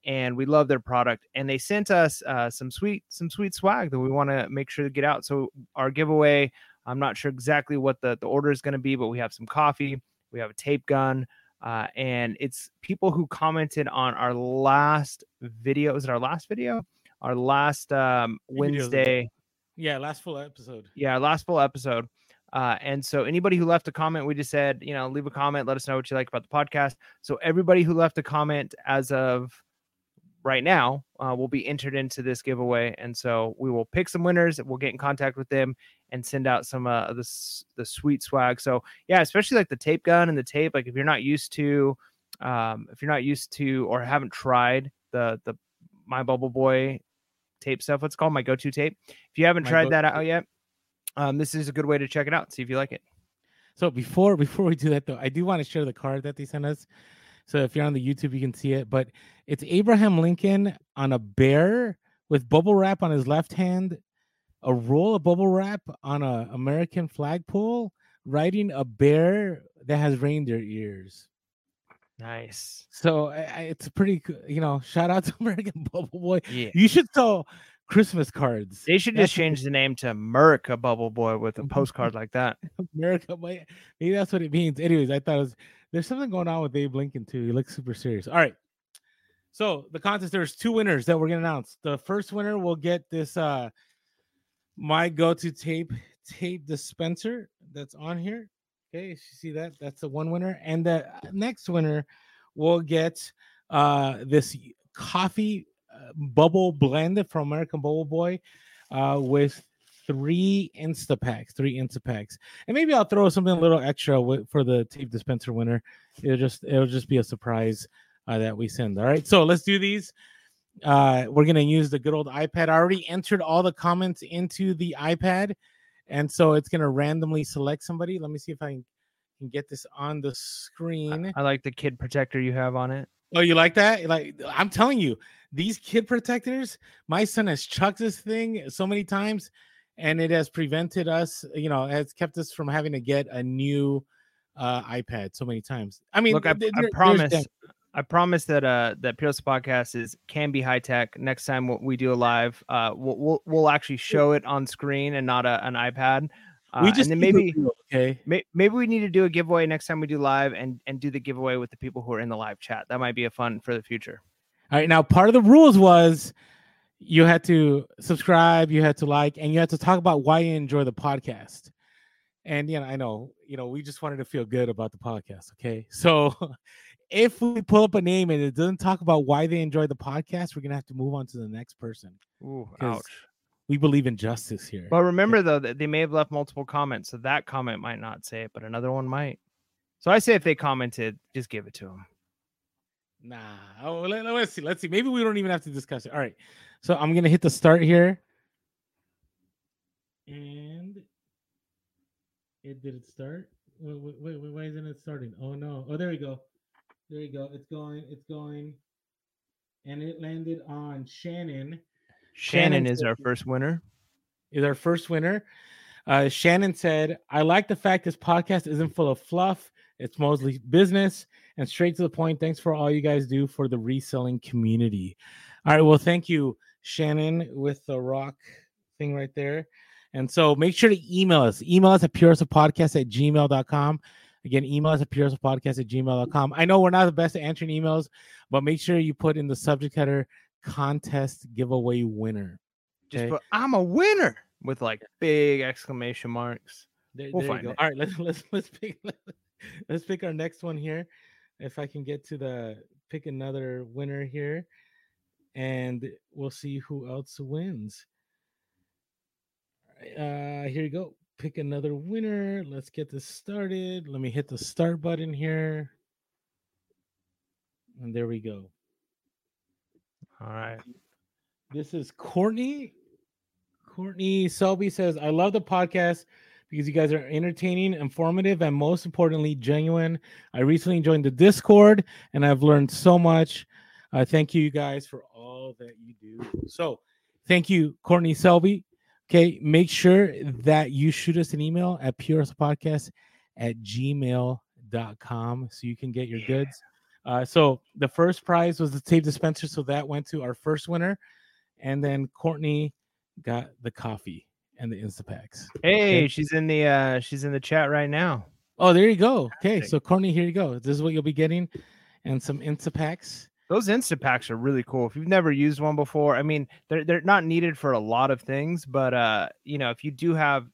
And we love their product, and they sent us uh, some sweet, some sweet swag that we want to make sure to get out. So our giveaway, I'm not sure exactly what the, the order is going to be, but we have some coffee, we have a tape gun, uh, and it's people who commented on our last video. Is it our last video? Our last um, Wednesday. Yeah, last full episode. Yeah, last full episode. Uh, and so anybody who left a comment, we just said, you know, leave a comment, let us know what you like about the podcast. So everybody who left a comment as of right now uh, will be entered into this giveaway. And so we will pick some winners. We'll get in contact with them and send out some uh, of the, the sweet swag. So yeah, especially like the tape gun and the tape. Like if you're not used to, um, if you're not used to, or haven't tried the, the, My Bubble Boy tape stuff, what's it called? My Go-To Tape. If you haven't My tried go- that out yet, um, this is a good way to check it out and see if you like it. So before, before we do that though, I do want to share the card that they sent us. So if you're on the YouTube, you can see it. But it's Abraham Lincoln on a bear with bubble wrap on his left hand, a roll of bubble wrap on an American flagpole, riding a bear that has reindeer ears. Nice. So I, it's pretty, you know, shout out to American Bubble Boy. Yeah. You should sell Christmas cards. They should just that's change the name to America Bubble Boy with a postcard like that. America, maybe that's what it means. Anyways, I thought it was... There's something going on with Abe Lincoln, too. He looks super serious. All right. So the contest, there's two winners that we're going to announce. The first winner will get this uh, My Go-To Tape tape dispenser that's on here. Okay, you see that? That's the one winner. And the next winner will get uh, this coffee bubble blend from American Bubble Boy uh, with Three Instapacks, three Instapacks, and maybe I'll throw something a little extra with, for the tape dispenser winner. It'll just it'll just be a surprise uh, that we send. All right, so let's do these. Uh, we're gonna use the good old iPad. I already entered all the comments into the iPad, and so it's gonna randomly select somebody. Let me see if I can and get this on the screen. I, I like the kid protector you have on it. Oh, you like that? Like, I'm telling you, these kid protectors, my son has chucked this thing so many times, and it has prevented us, you know, has kept us from having to get a new uh, iPad so many times. I mean, look, I, there, I promise, I promise that uh, that Pure Hustle Podcast is can be high tech. Next time we do a live, uh, we'll, we'll we'll actually show it on screen and not a, an iPad. Uh, we just and then maybe okay. May, maybe we need to do a giveaway next time we do live, and and do the giveaway with the people who are in the live chat. That might be a fun for the future. All right, now part of the rules was you had to subscribe, you had to like, and you had to talk about why you enjoy the podcast. And you know, I know, you know, we just wanted to feel good about the podcast. Okay, so if we pull up a name and it doesn't talk about why they enjoy the podcast, we're gonna have to move on to the next person. Ooh, ouch. We believe in justice here. But remember, though, that they may have left multiple comments. So that comment might not say it, but another one might. So I say if they commented, just give it to them. Nah. Oh, let, let's see. Let's see. Maybe we don't even have to discuss it. All right. So I'm going to hit the start here. And it did it start? Wait, wait, wait, wait, why isn't it starting? Oh, no. Oh, there we go. There we go. It's going. It's going. And it landed on Shannon. Shannon is our first winner. Is our first winner. Uh, Shannon said, I like the fact this podcast isn't full of fluff. It's mostly business and straight to the point. Thanks for all you guys do for the reselling community. All right. Well, thank you, Shannon, with the rock thing right there. And so make sure to email us. Email us at pure hustle podcast at gmail dot com. Again, email us at pure hustle podcast at gmail dot com. I know we're not the best at answering emails, but make sure you put in the subject header, contest giveaway winner. Okay? Just put, I'm a winner with like big exclamation marks. There, we'll there find you go. It. All right, let's let's let's pick let's pick our next one here. If I can get to the pick another winner here, and we'll see who else wins. Uh, here you go. Pick another winner. Let's get this started. Let me hit the start button here, and there we go. All right. This is Courtney. Courtney Selby says, I love the podcast because you guys are entertaining, informative, and most importantly, genuine. I recently joined the Discord, and I've learned so much. Uh, thank you, you guys, for all that you do. So thank you, Courtney Selby. Okay, make sure that you shoot us an email at pure hustle podcast at gmail dot com so you can get your yeah. goods. Uh, so the first prize was the tape dispenser, so that went to our first winner, and then Courtney got the coffee and the Instapacks. Hey, okay. she's in the uh, she's in the chat right now. Oh, there you go. Okay, so Courtney, here you go. This is what you'll be getting, and some Instapacks. Those Instapacks are really cool. If you've never used one before, I mean, they're they're not needed for a lot of things, but uh, you know, if you do have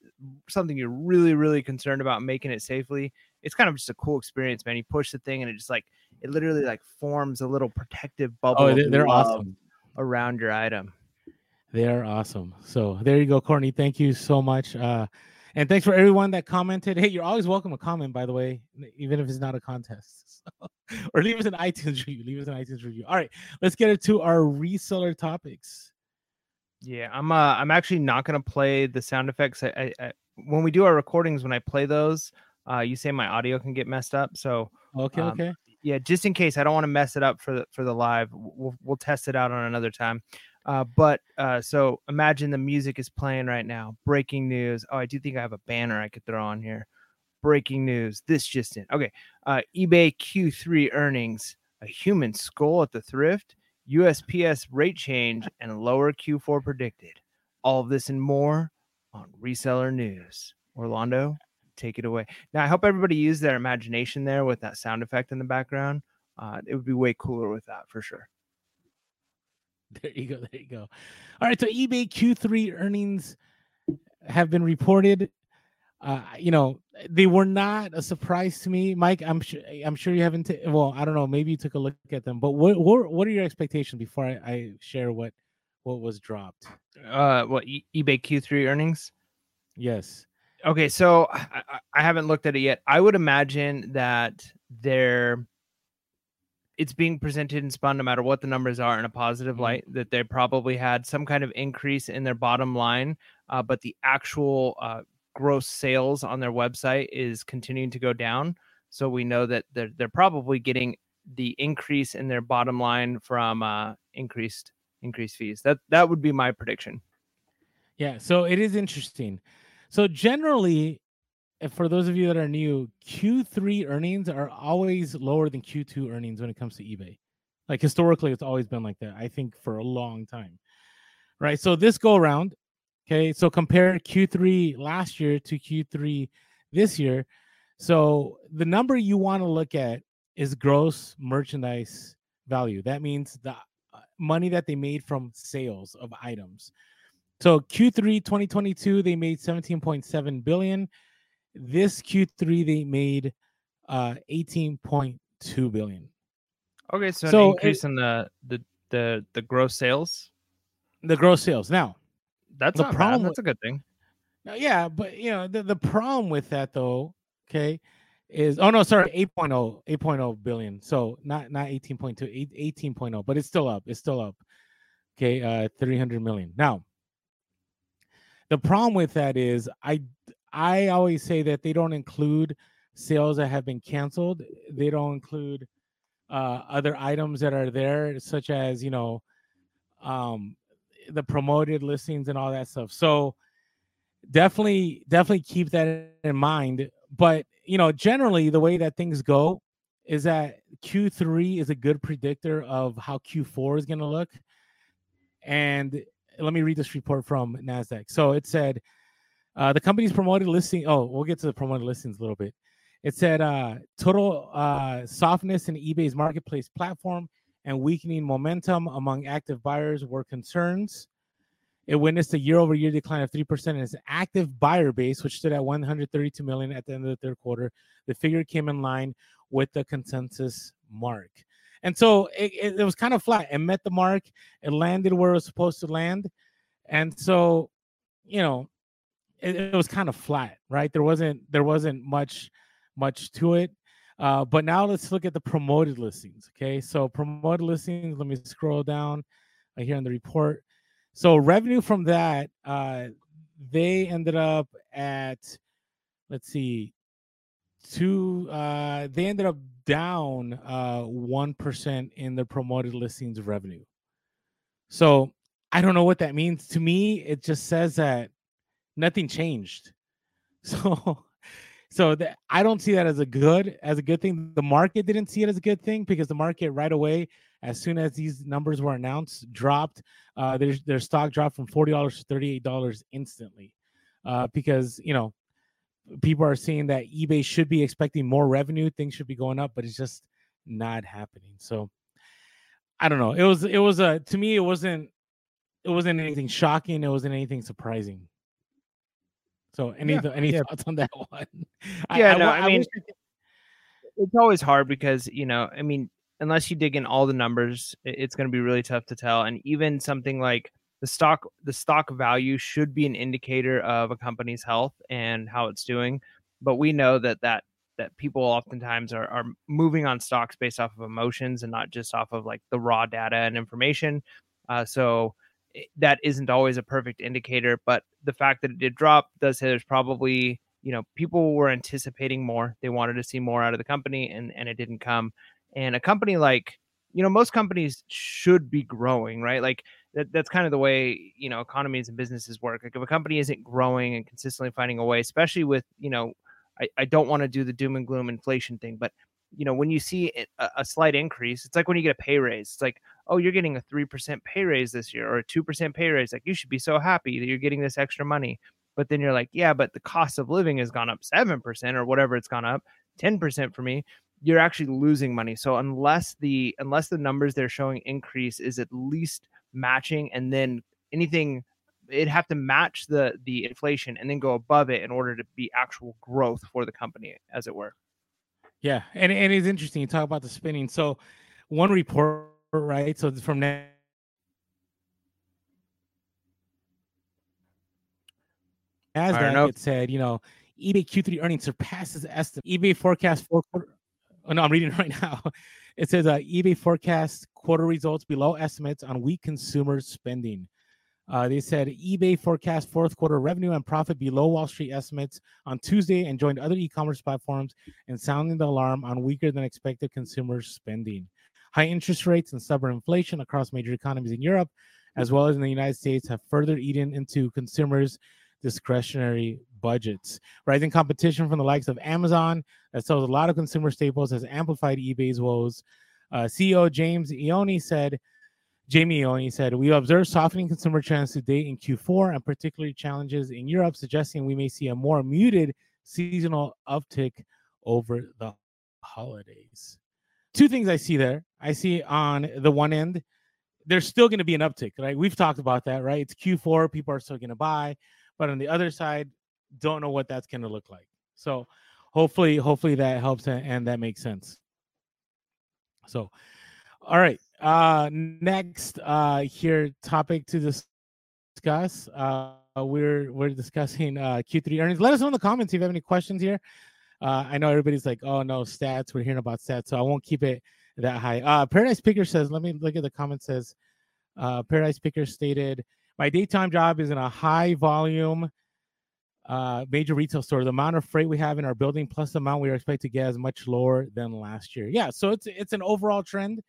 something you're really really concerned about making it safely, it's kind of just a cool experience, man. You push the thing, and it just like. It literally like forms a little protective bubble. Oh, they're, they're awesome around your item. They're awesome. So there you go, Courtney. Thank you so much. Uh, and thanks for everyone that commented. Hey, you're always welcome to comment, by the way, even if it's not a contest. Or leave us an iTunes review. Leave us an iTunes review. All right, let's get into our reseller topics. Yeah, I'm. Uh, I'm actually not gonna play the sound effects. I, I, I when we do our recordings, when I play those, uh, you say my audio can get messed up. So okay, um, okay. Yeah, just in case, I don't want to mess it up for the for the live. We'll we'll test it out on another time. Uh, but uh, so imagine the music is playing right now. Breaking news. Oh, I do think I have a banner I could throw on here. Breaking news. This just in. Okay. Uh, eBay Q three earnings. A human skull at the thrift. U S P S rate change and lower Q four predicted. All of this and more on Reseller News. Orlando. Take it away. Now, I hope everybody used their imagination there with that sound effect in the background. Uh, it would be way cooler with that for sure. There you go. There you go. All right. So eBay Q three earnings have been reported. Uh, you know, they were not a surprise to me, Mike. I'm sure. I'm sure you haven't. T- well, I don't know. Maybe you took a look at them. But what what, what are your expectations before I, I share what what was dropped? Uh, what e- eBay Q three earnings? Yes. Okay, so I, I haven't looked at it yet. I would imagine that they're it's being presented and spun no matter what the numbers are in a positive mm-hmm. light, that they probably had some kind of increase in their bottom line, uh, but the actual uh, gross sales on their website is continuing to go down. So we know that they're, they're probably getting the increase in their bottom line from uh, increased increased fees. That that would be my prediction. Yeah, so it is interesting. So generally, for those of you that are new, Q three earnings are always lower than Q two earnings when it comes to eBay. Like historically, it's always been like that, I think, for a long time. Right, so this go around, okay, so compare Q three last year to Q three this year. So the number you want to look at is gross merchandise value. That means the money that they made from sales of items. So Q three twenty twenty-two, they made seventeen point seven billion dollars. This Q three, they made uh, eighteen point two billion dollars. Okay, so, so an increase it, in the, the the the gross sales. The gross sales. Now, that's the not problem. Bad. That's a good thing. Now, yeah, but you know the, the problem with that though. Okay, is oh no, sorry, eight point oh billion. So not not eighteen point two, eighteen point oh, but it's still up. It's still up. Okay, uh, three hundred million. Now, the problem with that is I I always say that they don't include sales that have been canceled. They don't include uh, other items that are there, such as you know, um, the promoted listings and all that stuff. So definitely, definitely keep that in mind. But, you know, generally the way that things go is that Q three is a good predictor of how Q four is going to look. And let me read this report from NASDAQ. So it said uh, the company's promoted listing. Oh, we'll get to the promoted listings a little bit. It said uh, total uh, softness in eBay's marketplace platform and weakening momentum among active buyers were concerns. It witnessed a year-over-year decline of three percent in its active buyer base, which stood at one hundred thirty-two million at the end of the third quarter. The figure came in line with the consensus mark. And so it, it, it was kind of flat. It met the mark. It landed where it was supposed to land. And so, you know, it, it was kind of flat, right? There wasn't there wasn't much, much to it. Uh, but now let's look at the promoted listings, okay? So promoted listings, let me scroll down uh, here in the report. So revenue from that, uh, they ended up at, let's see, two. Uh, they ended up down uh, one percent in the promoted listings revenue. So I don't know what that means. To me, it just says that nothing changed. So so that, I don't see that as a good as a good thing. The market didn't see it as a good thing because the market right away, as soon as these numbers were announced, dropped, uh, their, their stock dropped from forty dollars to thirty-eight dollars instantly uh, because, you know, people are seeing that eBay should be expecting more revenue. Things should be going up, but it's just not happening. So I don't know. It was it was a to me, it wasn't it wasn't anything shocking. It wasn't anything surprising. So any, yeah, any yeah. thoughts on that one? Yeah, I, no, I, I mean, I it's always hard because, you know, I mean, unless you dig in all the numbers, it's going to be really tough to tell. And even something like the stock, the stock value should be an indicator of a company's health and how it's doing. But we know that that, that people oftentimes are, are moving on stocks based off of emotions and not just off of like the raw data and information. Uh, so that isn't always a perfect indicator. But the fact that it did drop does say there's probably, you know, people were anticipating more. They wanted to see more out of the company and, and it didn't come. And a company like, you know, most companies should be growing, right? Like that, that's kind of the way, you know, economies and businesses work. Like if a company isn't growing and consistently finding a way, especially with, you know, I, I don't want to do the doom and gloom inflation thing, but, you know, when you see a, a slight increase, it's like when you get a pay raise, it's like, oh, you're getting a three percent pay raise this year or a two percent pay raise. Like you should be so happy that you're getting this extra money. But then you're like, yeah, but the cost of living has gone up seven percent or whatever it's gone up, ten percent for me. You're actually losing money. So unless the unless the numbers they're showing increase is at least matching, and then anything, it'd have to match the the inflation and then go above it in order to be actual growth for the company, as it were. Yeah, and, and it's interesting. You talk about the spinning. So one report, right? So from now, NASDAQ, it said, you know, eBay Q three earnings surpasses estimate. eBay forecast four quarter. Oh, no, I'm reading it right now. It says uh, eBay forecasts quarter results below estimates on weak consumer spending. Uh, they said eBay forecast fourth quarter revenue and profit below Wall Street estimates on Tuesday and joined other e-commerce platforms in sounding the alarm on weaker than expected consumer spending. High interest rates and stubborn inflation across major economies in Europe, as well as in the United States, have further eaten into consumers' discretionary budgets. Rising competition from the likes of Amazon that sells a lot of consumer staples has amplified eBay's woes. Uh, C E O James Ione said, Jamie Ione said, we observed softening consumer trends to date in Q four and particularly challenges in Europe, suggesting we may see a more muted seasonal uptick over the holidays. Two things I see there. I see on the one end, there's still going to be an uptick, right? We've talked about that, right? It's Q four. People are still going to buy. But on the other side, don't know what that's going to look like. So hopefully, hopefully that helps and, and that makes sense. So, all right. Uh, next uh, here topic to discuss. Uh, we're we're discussing uh, Q three earnings. Let us know in the comments if you have any questions here. Uh, I know everybody's like, oh no, stats. We're hearing about stats, so I won't keep it that high. Uh, Paradise Picker says, let me look at the comments. Says uh, Paradise Picker stated, my daytime job is in a high volume uh, major retail store. The amount of freight we have in our building plus the amount we are expected to get is much lower than last year. Yeah, so it's it's an overall trend,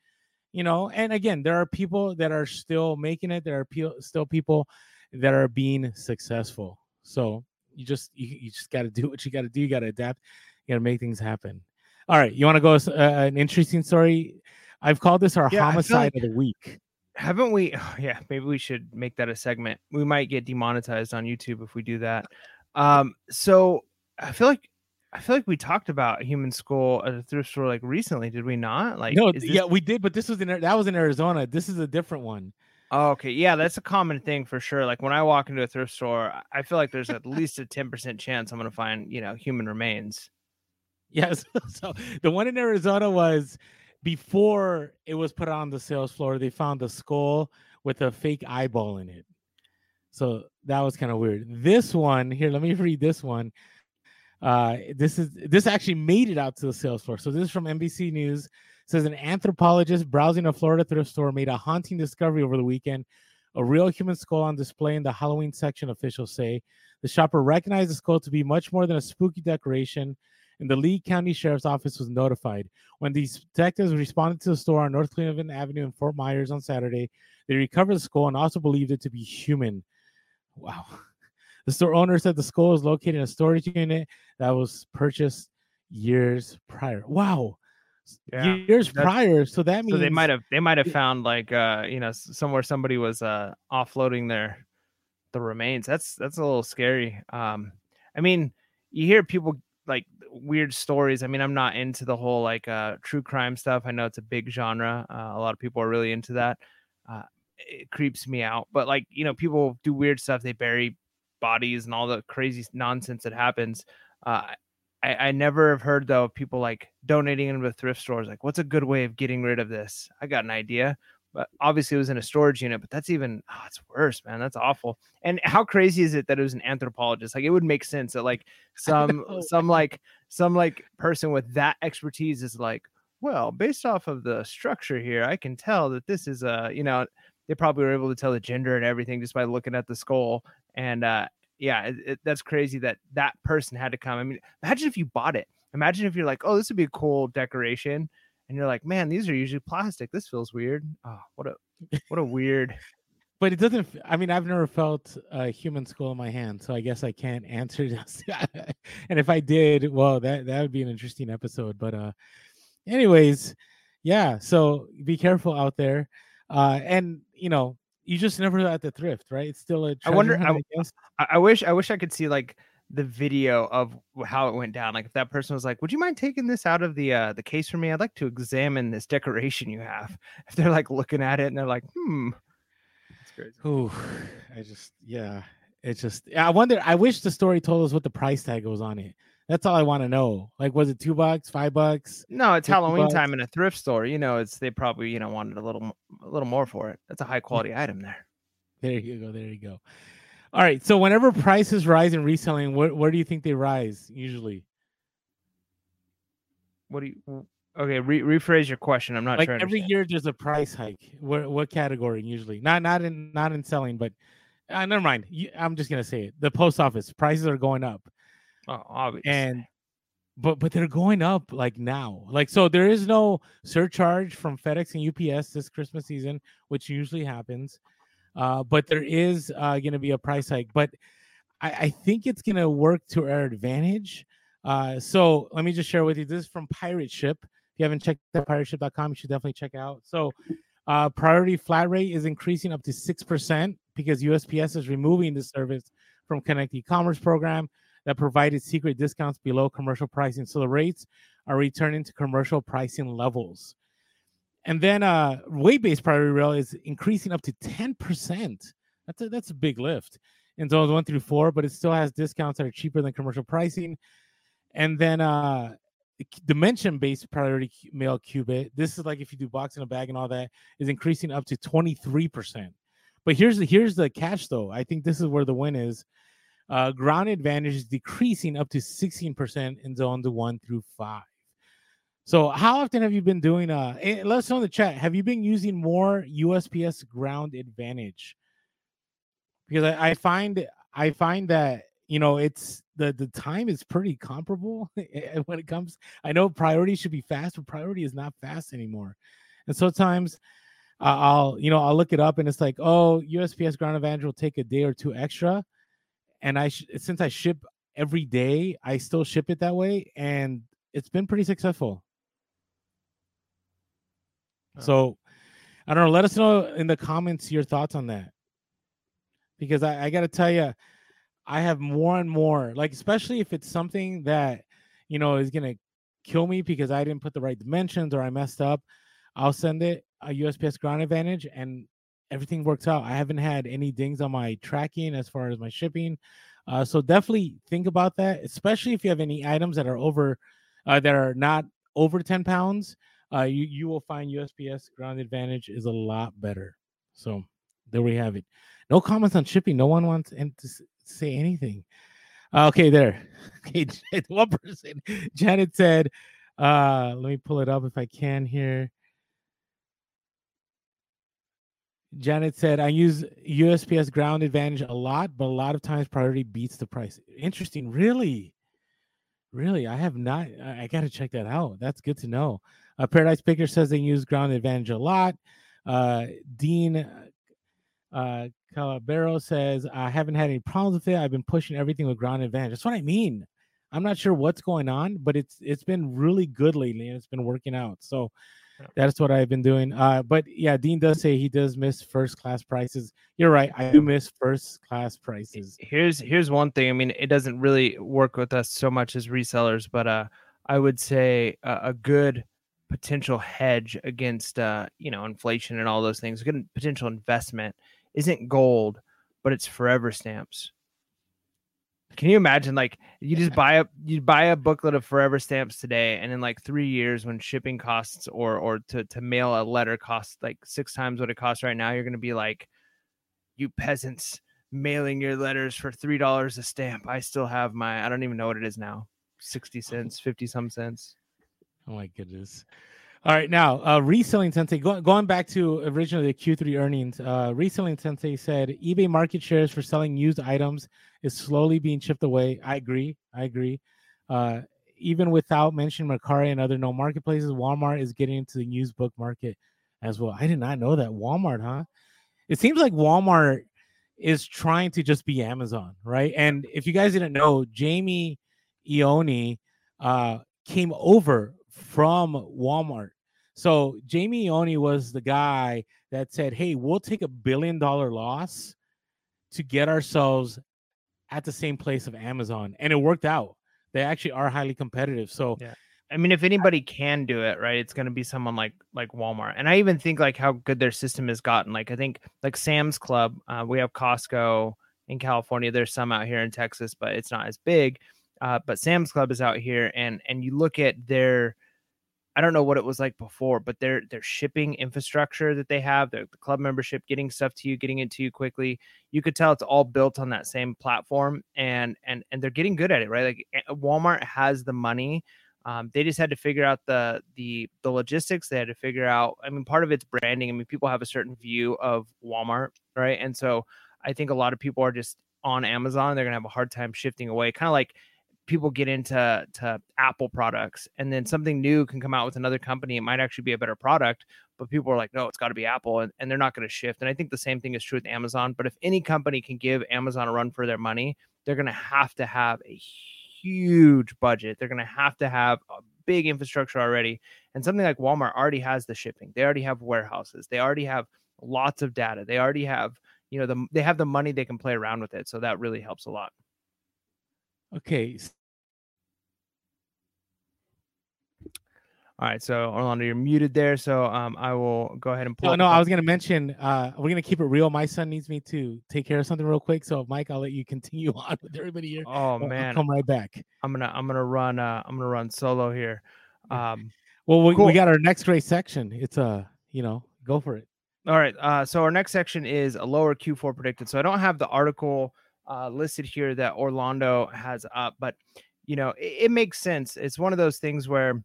you know. And again, there are people that are still making it. There are pe- still people that are being successful. So you just you, you just got to do what you got to do. You got to adapt. You got to make things happen. All right, you want to go uh, an interesting story? I've called this our yeah, homicide like- of the week. Haven't we? Oh, yeah, maybe we should make that a segment. We might get demonetized on YouTube if we do that. Um, so I feel like I feel like we talked about Human Skull at a thrift store like recently, did we not? Like, no, is this... yeah, we did, but this was in that was in Arizona. This is a different one. Oh, okay, yeah, that's a common thing for sure. Like when I walk into a thrift store, I feel like there's at least a ten percent chance I'm gonna find you know human remains. Yes, yeah, so, so the one in Arizona was. Before it was put on the sales floor, they found a skull with a fake eyeball in it. So that was kind of weird. This one here, let me read this one. Uh, this is this actually made it out to the sales floor. So this is from N B C News. It says an anthropologist browsing a Florida thrift store made a haunting discovery over the weekend. A real human skull on display in the Halloween section, officials say. The shopper recognized the skull to be much more than a spooky decoration, and the Lee County Sheriff's Office was notified. When these detectives responded to the store on North Cleveland Avenue in Fort Myers on Saturday, they recovered the skull and also believed it to be human. Wow. The store owner said the skull was located in a storage unit that was purchased years prior. Wow. Yeah. Years That's, prior. So that means so they might have they might have found like uh you know somewhere somebody was uh offloading their the remains. That's that's a little scary. Um I mean, you hear people like weird stories. I mean, I'm not into the whole like uh true crime stuff. I know it's a big genre. Uh, a lot of people are really into that. Uh, it creeps me out. But like, you know, people do weird stuff. They bury bodies and all the crazy nonsense that happens. Uh, I, I never have heard though of people like donating into thrift stores. Like, what's a good way of getting rid of this? I got an idea. But obviously it was in a storage unit, but that's even, oh, it's worse, man. That's awful. And how crazy is it that it was an anthropologist? Like it would make sense that like some, some like, some like person with that expertise is like, well, based off of the structure here, I can tell that this is a, you know, they probably were able to tell the gender and everything just by looking at the skull. And uh, yeah, it, it, that's crazy that that person had to come. I mean, imagine if you bought it. Imagine if you're like, oh, this would be a cool decoration. And you're like, man, these are usually plastic. This feels weird. Oh, what a what a weird. But it doesn't. I mean, I've never felt a human skull in my hand, so I guess I can't answer this. And if I did, well, that that would be an interesting episode. But uh, anyways, yeah. So be careful out there, uh, and you know, you just never at the thrift, right? It's still a treasure. I wonder. I, I, I wish. I wish I could see like the video of how it went down. Like if that person was like, would you mind taking this out of the uh the case for me? I'd like to examine this decoration you have. If they're like looking at it and they're like, hmm. That's crazy. Ooh, I just yeah. It's just I wonder, I wish the story told us what the price tag was on it. That's all I want to know. Like, was it two bucks, five bucks? No, it's Halloween bucks? Time in a thrift store. You know, it's they probably, you know, wanted a little a little more for it. That's a high quality item there. There you go, there you go. All right. So whenever prices rise in reselling, where, where do you think they rise usually? What do you? Okay, re- rephrase your question. I'm not like trying. Every year there's a price hike. What what category usually? Not not in not in selling, but Uh, never mind. You, I'm just gonna say it. The post office prices are going up. Oh, obviously. And but but they're going up like now. Like so, there is no surcharge from FedEx and U P S this Christmas season, which usually happens. Uh, but there is uh, gonna be a price hike. But I, I think it's gonna work to our advantage. Uh, so let me just share with you. This is from Pirate Ship. If you haven't checked out pirate ship dot com, you should definitely check it out. So. Uh, priority flat rate is increasing up to six percent because U S P S is removing the service from Connect e-commerce program that provided secret discounts below commercial pricing. So the rates are returning to commercial pricing levels. And then uh, weight-based priority rail is increasing up to ten percent. That's a, that's a big lift in zones one through four, but it still has discounts that are cheaper than commercial pricing. And then... Uh, dimension-based priority mail qubit. This is like if you do box in a bag and all that is increasing up to twenty-three percent. But here's the here's the catch though. I think this is where the win is. Uh, ground advantage is decreasing up to sixteen percent in zones one through five. So how often have you been doing? Uh, let us know in the chat. Have you been using more U S P S ground advantage? Because I, I find I find that. You know, it's the, the time is pretty comparable when it comes. I know priority should be fast, but priority is not fast anymore. And sometimes uh, I'll, you know, I'll look it up and it's like, oh, U S P S ground advantage will take a day or two extra. And I, sh- since I ship every day, I still ship it that way. And it's been pretty successful. Oh. So I don't know. Let us know in the comments your thoughts on that. Because I, I got to tell you, I have more and more, like, especially if it's something that, you know, is going to kill me because I didn't put the right dimensions or I messed up, I'll send it a U S P S ground advantage and everything works out. I haven't had any dings on my tracking as far as my shipping. Uh, so definitely think about that, especially if you have any items that are over, uh, that are not over ten pounds, uh, you, you will find U S P S ground advantage is a lot better. So there we have it. No comments on shipping. No one wants and say anything. Uh, okay, there. Okay, one person. Janet said, uh, let me pull it up if I can here. Janet said, I use U S P S ground advantage a lot, but a lot of times priority beats the price. Interesting. Really? Really? I have not. I, I got to check that out. That's good to know. Uh, Paradise Picker says they use ground advantage a lot. Uh, Dean Uh, Calabero says, I haven't had any problems with it. I've been pushing everything with ground advantage. That's what I mean. I'm not sure what's going on, but it's it's been really good lately, and it's been working out. So that's what I've been doing. Uh, but yeah, Dean does say he does miss first class prices. You're right. I do miss first class prices. Here's here's one thing. I mean, it doesn't really work with us so much as resellers, but uh, I would say a, a good potential hedge against uh, you know, inflation and all those things. A good potential investment isn't gold, but it's forever stamps. Can you imagine? Like you just buy a you buy a booklet of forever stamps today, and in like three years, when shipping costs or or to, to mail a letter costs like six times what it costs right now, you're gonna be like, you peasants mailing your letters for three dollars a stamp. I still have my I don't even know what it is now. Sixty cents, fifty some cents. Oh my goodness. All right, now, uh, Reselling Sensei, go, going back to originally the Q three earnings, uh, Reselling Sensei said, eBay market shares for selling used items is slowly being chipped away. I agree. I agree. Uh, even without mentioning Mercari and other known marketplaces, Walmart is getting into the used book market as well. I did not know that. Walmart, huh? It seems like Walmart is trying to just be Amazon, right? And if you guys didn't know, Jamie Ione uh, came over from Walmart. So Jamie Ione was the guy that said, hey, we'll take a billion dollar loss to get ourselves at the same place of Amazon. And it worked out. They actually are highly competitive. So yeah. I mean, if anybody can do it, right, it's going to be someone like like Walmart. And I even think like how good their system has gotten. Like I think like Sam's Club, uh, we have Costco in California. There's some out here in Texas, but it's not as big. Uh, but Sam's Club is out here, and and you look at their, I don't know what it was like before, but their their shipping infrastructure that they have, the, the club membership, getting stuff to you, getting it to you quickly. You could tell it's all built on that same platform, and and and they're getting good at it, right? Like Walmart has the money. Um, they just had to figure out the the the logistics. They had to figure out. I mean, part of it's branding. I mean, people have a certain view of Walmart, right? And so I think a lot of people are just on Amazon. They're going to have a hard time shifting away. Kind of like people get into to Apple products, and then something new can come out with another company. It might actually be a better product, but people are like, no, it's got to be Apple, and, and they're not going to shift. And I think the same thing is true with Amazon. But if any company can give Amazon a run for their money, they're going to have to have a huge budget. They're going to have to have a big infrastructure already. And something like Walmart already has the shipping. They already have warehouses. They already have lots of data. They already have, you know, the, they have the money, they can play around with it. So that really helps a lot. Okay. All right. So Orlando, you're muted there. So um, I will go ahead and pull. No, no, I was going to mention, uh, we're going to keep it real. My son needs me to take care of something real quick. So Mike, I'll let you continue on with everybody here. Oh man. I'll come right back. I'm going to, I'm going to run, uh, I'm going to run solo here. Um, well, we, cool. we got our next great section. It's a, uh, you know, go for it. All right. Uh, so our next section is a lower Q four predicted. So I don't have the article uh, listed here that Orlando has up, but you know, it, it makes sense. It's one of those things where,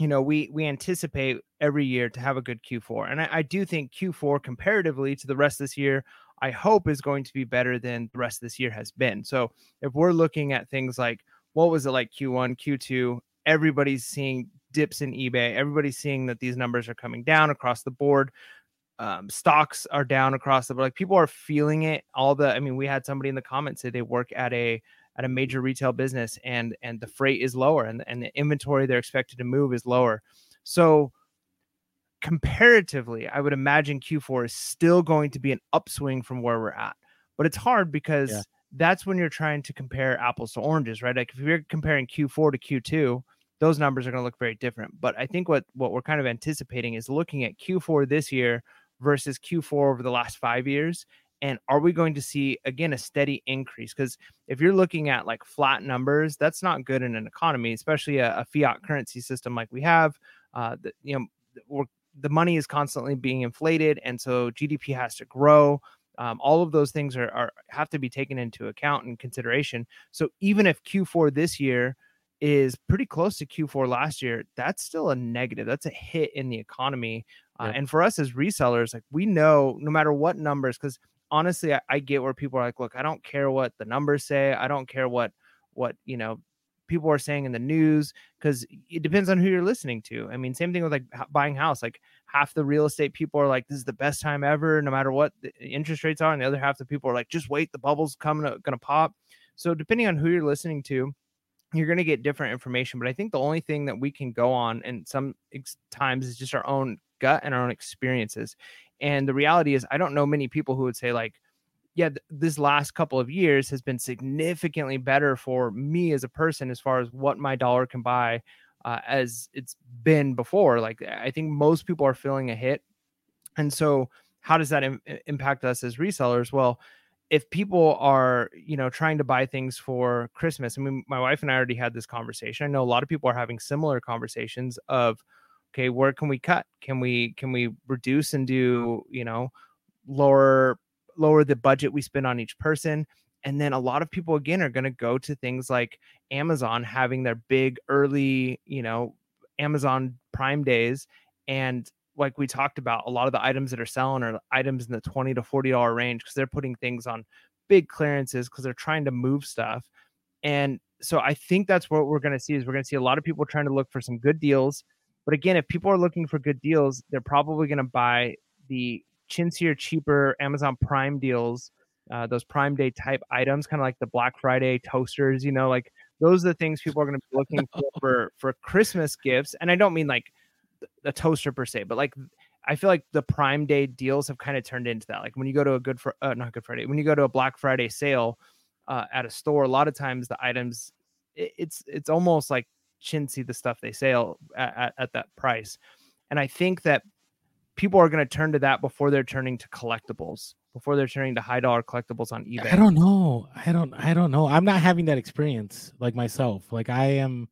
you know, we, we anticipate every year to have a good Q four. And I, I do think Q four comparatively to the rest of this year, I hope is going to be better than the rest of this year has been. So if we're looking at things like, what was it like Q one, Q two, everybody's seeing dips in eBay. Everybody's seeing that these numbers are coming down across the board. Um, stocks are down across the board. Like people are feeling it. All the, I mean, we had somebody in the comments say they work at a, at a major retail business and, and the freight is lower and, and the inventory they're expected to move is lower. So comparatively, I would imagine Q four is still going to be an upswing from where we're at, but it's hard because yeah. that's when you're trying to compare apples to oranges, right? Like if you're comparing Q four to Q two, those numbers are going to look very different. But I think what, what we're kind of anticipating is looking at Q four this year versus Q four over the last five years. And are we going to see, again, a steady increase? Because if you're looking at like flat numbers, that's not good in an economy, especially a, a fiat currency system like we have. Uh, the, you know, we're, the money is constantly being inflated. And so G D P has to grow. Um, all of those things are, are have to be taken into account and consideration. So even if Q four this year is pretty close to Q four last year, that's still a negative. That's a hit in the economy. Uh, yeah. And for us as resellers, like we know no matter what numbers, because honestly, I, I get where people are like, look, I don't care what the numbers say. I don't care what, what, you know, people are saying in the news, because it depends on who you're listening to. I mean, same thing with like buying house, like half the real estate people are like, this is the best time ever, no matter what the interest rates are. And the other half the people are like, just wait, the bubble's coming, going to pop. So depending on who you're listening to, you're going to get different information. But I think the only thing that we can go on and some ex- times is just our own gut and our own experiences. And the reality is, I don't know many people who would say like, yeah, th- this last couple of years has been significantly better for me as a person, as far as what my dollar can buy uh, as it's been before. Like, I think most people are feeling a hit. And so how does that im- impact us as resellers? Well, if people are, you know, trying to buy things for Christmas, I mean, my wife and I already had this conversation. I know a lot of people are having similar conversations of, okay, where can we cut? Can we, can we reduce and do, you know, lower, lower the budget we spend on each person. And then a lot of people, again, are going to go to things like Amazon having their big early, you know, Amazon Prime days. And like we talked about, a lot of the items that are selling are items in the twenty to forty dollars range, because they're putting things on big clearances because they're trying to move stuff. And so I think that's what we're going to see is we're going to see a lot of people trying to look for some good deals. But again, if people are looking for good deals, they're probably going to buy the chintzier, cheaper Amazon Prime deals, uh, those Prime Day type items, kind of like the Black Friday toasters, you know, like those are the things people are going to be looking for, for for Christmas gifts. And I don't mean like a toaster per se, but like I feel like the Prime Day deals have kind of turned into that. Like when you go to a good, fr- uh, not Good Friday, when you go to a Black Friday sale uh, at a store, a lot of times the items, it, it's it's almost like chintzy the stuff they sell at, at, at that price. And I think that people are going to turn to that before they're turning to collectibles, before they're turning to high dollar collectibles on eBay. I don't know. I don't, I don't know. I'm not having that experience like myself. Like I am,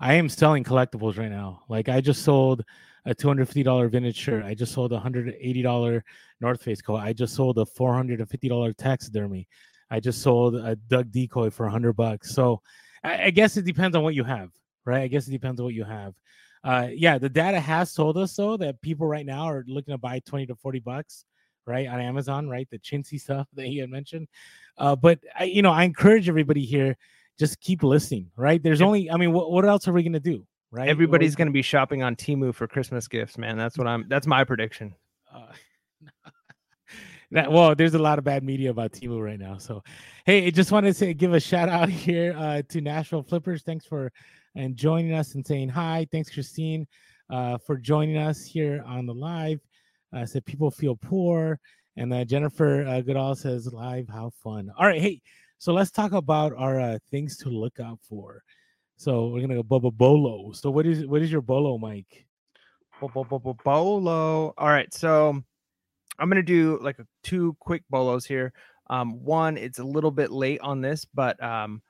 I am selling collectibles right now. Like I just sold a two hundred fifty dollars vintage shirt. I just sold a one hundred eighty dollars North Face coat. I just sold a four hundred fifty dollars taxidermy. I just sold a Doug decoy for a hundred bucks. So I, I guess it depends on what you have. Right. I guess it depends on what you have. Uh, yeah, the data has told us, though, that people right now are looking to buy twenty to forty bucks, right, on Amazon, right, the chintzy stuff that he had mentioned. Uh, but, I, you know, I encourage everybody here, just keep listening, right? There's only, I mean, what, what else are we going to do, right? Everybody's going to be shopping on Temu for Christmas gifts, man. That's what I'm, that's my prediction. Uh, that, well, there's a lot of bad media about Temu right now. So, hey, I just wanted to say, give a shout out here uh, to Nashville Flippers. Thanks for and joining us and saying hi. Thanks, Christine, uh, for joining us here on the live. Uh, said people feel poor. And uh, Jennifer uh, Goodall says live, how fun. All right, hey. So let's talk about our uh, things to look out for. So we're gonna go Bubba Bolo. So what is what is your Bolo, Mike? Bolo. All right, so I'm gonna do like two quick Bolos here. Um, one, it's a little bit late on this, but um,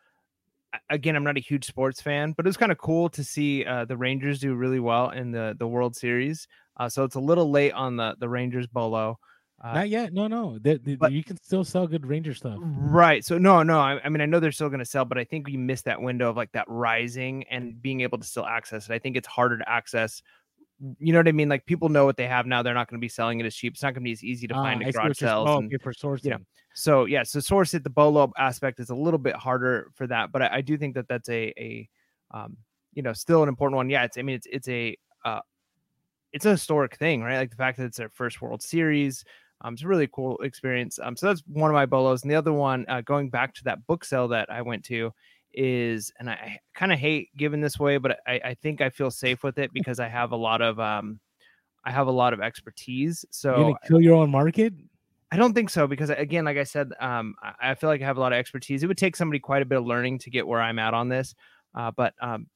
again, I'm not a huge sports fan, but it was kind of cool to see uh, the Rangers do really well in the the World Series. Uh, so it's a little late on the the Rangers Bolo. Uh, Not yet. No, no. The, the, but, you can still sell good Ranger stuff. Right. So, no, no. I, I mean, I know they're still going to sell, but I think we missed that window of like that rising and being able to still access it. I think it's harder to access. You know what I mean? Like people know what they have now. They're not going to be selling it as cheap. It's not going to be as easy to uh, find at garage sales. Oh, and, okay, for sourcing. You know, so, yeah. So, source it. The Bolo aspect is a little bit harder for that. But I, I do think that that's a, a um, you know, still an important one. Yeah. It's, I mean, it's, it's a, uh, it's a historic thing, right? Like the fact that it's their first World Series. Um, it's a really cool experience. Um, so that's one of my Bolos. And the other one, uh, going back to that book sale that I went to is, and I kind of hate giving this away, but I, I think I feel safe with it because I have a lot of, um, I have a lot of expertise. So you're gonna kill your own market? I don't think so. Because again, like I said, um, I feel like I have a lot of expertise. It would take somebody quite a bit of learning to get where I'm at on this. Uh, but, um,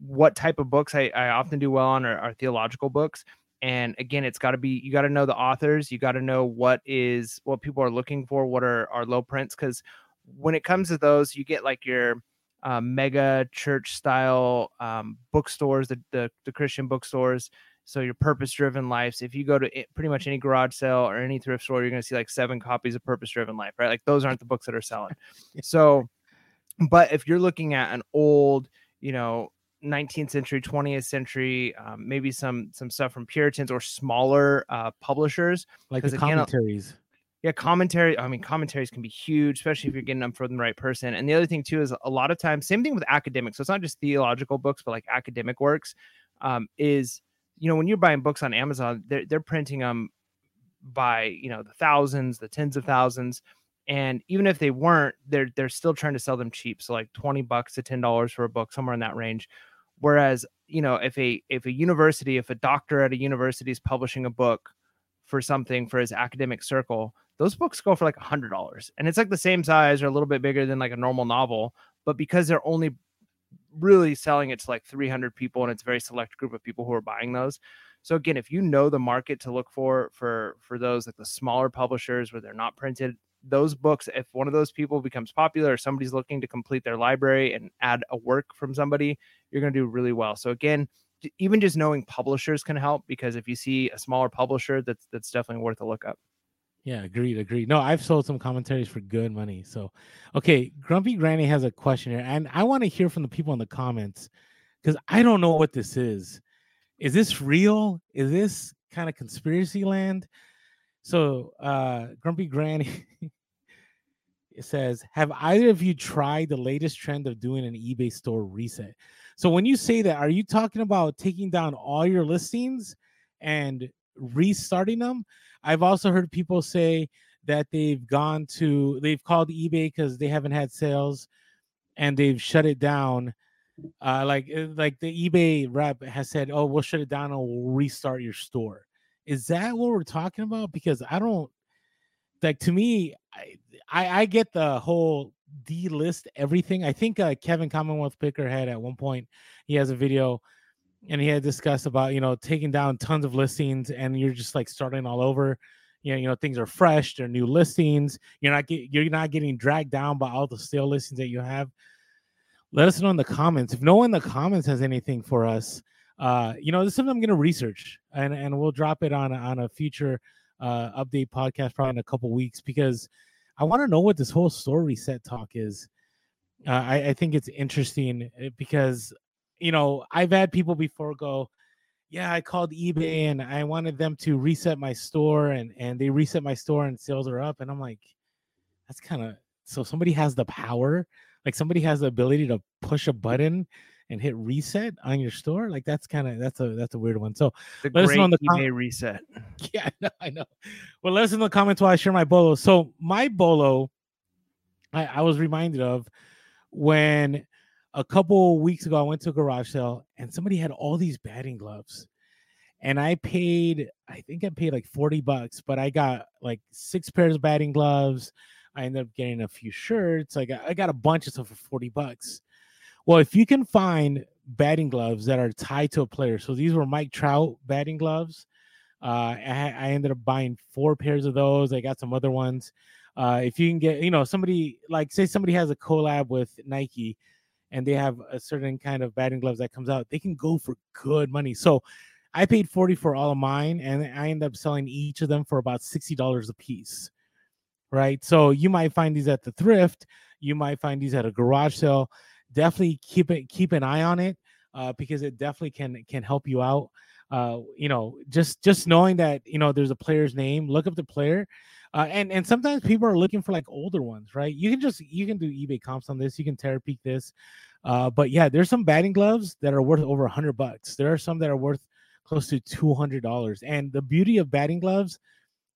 what type of books I, I often do well on are, are theological books. And again, it's got to be, you got to know the authors. You got to know what is, what people are looking for, what are our low prints. Because when it comes to those, you get like your uh, mega church style um, bookstores, the, the the Christian bookstores. So your Purpose Driven Lives. If you go to it, pretty much any garage sale or any thrift store, you're going to see like seven copies of Purpose Driven Life, right? Like those aren't the books that are selling. So, but if you're looking at an old, you know, nineteenth century, twentieth century, um, maybe some some stuff from Puritans or smaller uh, publishers, like the commentaries. Yeah, commentary. I mean, commentaries can be huge, especially if you're getting them from the right person. And the other thing too is a lot of times, same thing with academics. So it's not just theological books, but like academic works. Um, is you know when you're buying books on Amazon, they're they're printing them by you know the thousands, the tens of thousands. And even if they weren't, they're they're still trying to sell them cheap. So like twenty bucks to ten dollars for a book, somewhere in that range. Whereas, you know, if a if a university, if a doctor at a university is publishing a book for something for his academic circle, those books go for like one hundred dollars. And it's like the same size or a little bit bigger than like a normal novel. But because they're only really selling it to like three hundred people and it's a very select group of people who are buying those. So again, if you know the market to look for, for, for those like the smaller publishers where they're not printed, those books, if one of those people becomes popular or somebody's looking to complete their library and add a work from somebody, you're going to do really well. So again, even just knowing publishers can help, because if you see a smaller publisher, that's that's definitely worth a look up. Yeah, agreed, agreed. No, I've sold some commentaries for good money. So, okay, Grumpy Granny has a question here, and I want to hear from the people in the comments because I don't know what this is. Is this real? Is this kind of conspiracy land? So uh, Grumpy Granny it says, have either of you tried the latest trend of doing an eBay store reset? So when you say that, are you talking about taking down all your listings and restarting them? I've also heard people say that they've gone to, they've called eBay because they haven't had sales and they've shut it down. Uh, like, like the eBay rep has said, oh, we'll shut it down and we'll restart your store. Is that what we're talking about? Because I don't like to me, I, I, I get the whole delist everything. I think uh, Kevin Commonwealth Picker had at one point, he has a video and he had discussed about, you know, taking down tons of listings and you're just like starting all over. You know, you know, things are fresh. They're new listings. You're not get, you're not getting dragged down by all the sale listings that you have. Let us know in the comments. If no one in the comments has anything for us, Uh, you know, this is something I'm going to research, and, and we'll drop it on, on a future uh, update podcast probably in a couple weeks because I want to know what this whole store reset talk is. Uh, I, I think it's interesting because, you know, I've had people before go, yeah, I called eBay and I wanted them to reset my store, and, and they reset my store and sales are up. And I'm like, that's kind of, so somebody has the power, like somebody has the ability to push a button and hit reset on your store. Like that's kind of, that's a, that's a weird one. So the let us know in the com- eBay reset. Yeah, I know, I know. Well, let us know in the comments while I share my bolo. So my bolo, I, I was reminded of when a couple weeks ago, I went to a garage sale and somebody had all these batting gloves, and I paid, I think I paid like forty bucks, but I got like six pairs of batting gloves. I ended up getting a few shirts. I got, I got a bunch of stuff for forty bucks. Well, if you can find batting gloves that are tied to a player, so these were Mike Trout batting gloves. Uh, I, I ended up buying four pairs of those. I got some other ones. Uh, if you can get, you know, somebody like say somebody has a collab with Nike and they have a certain kind of batting gloves that comes out, they can go for good money. So I paid forty for all of mine, and I ended up selling each of them for about sixty dollars a piece. Right. So you might find these at the thrift. You might find these at a garage sale. Definitely keep it, keep an eye on it, uh, because it definitely can, can help you out. Uh, you know, just, just knowing that, you know, there's a player's name, look up the player. Uh, and, and sometimes people are looking for like older ones, right? You can just, you can do eBay comps on this. You can Terra Peak this. Uh, but yeah, there's some batting gloves that are worth over a hundred bucks. There are some that are worth close to two hundred dollars. And the beauty of batting gloves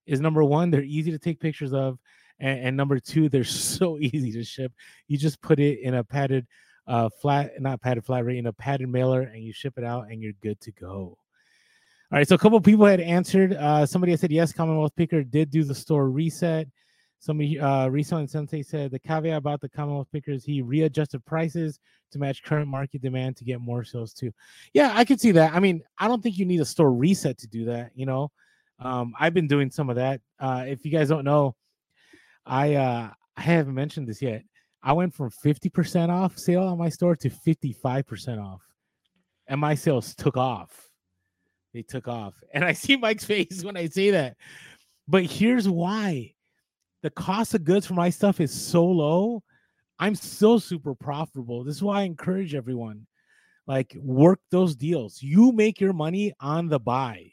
is number one, they're easy to take pictures of. And, and number two, they're so easy to ship. You just put it in a padded uh, flat, not padded flat rate, in a padded mailer, and you ship it out and you're good to go. All right. So a couple of people had answered. Uh, somebody had said, yes, Commonwealth Picker did do the store reset. Somebody uh, recently Sensei said the caveat about the Commonwealth Picker is he readjusted prices to match current market demand to get more sales too. Yeah, I could see that. I mean, I don't think you need a store reset to do that. You know, um, I've been doing some of that. Uh, if you guys don't know, I uh, I haven't mentioned this yet. I went from fifty percent off sale on my store to fifty-five percent off. And my sales took off. They took off. And I see Mike's face when I say that. But here's why. The cost of goods for my stuff is so low. I'm still super profitable. This is why I encourage everyone. Like, work those deals. You make your money on the buy.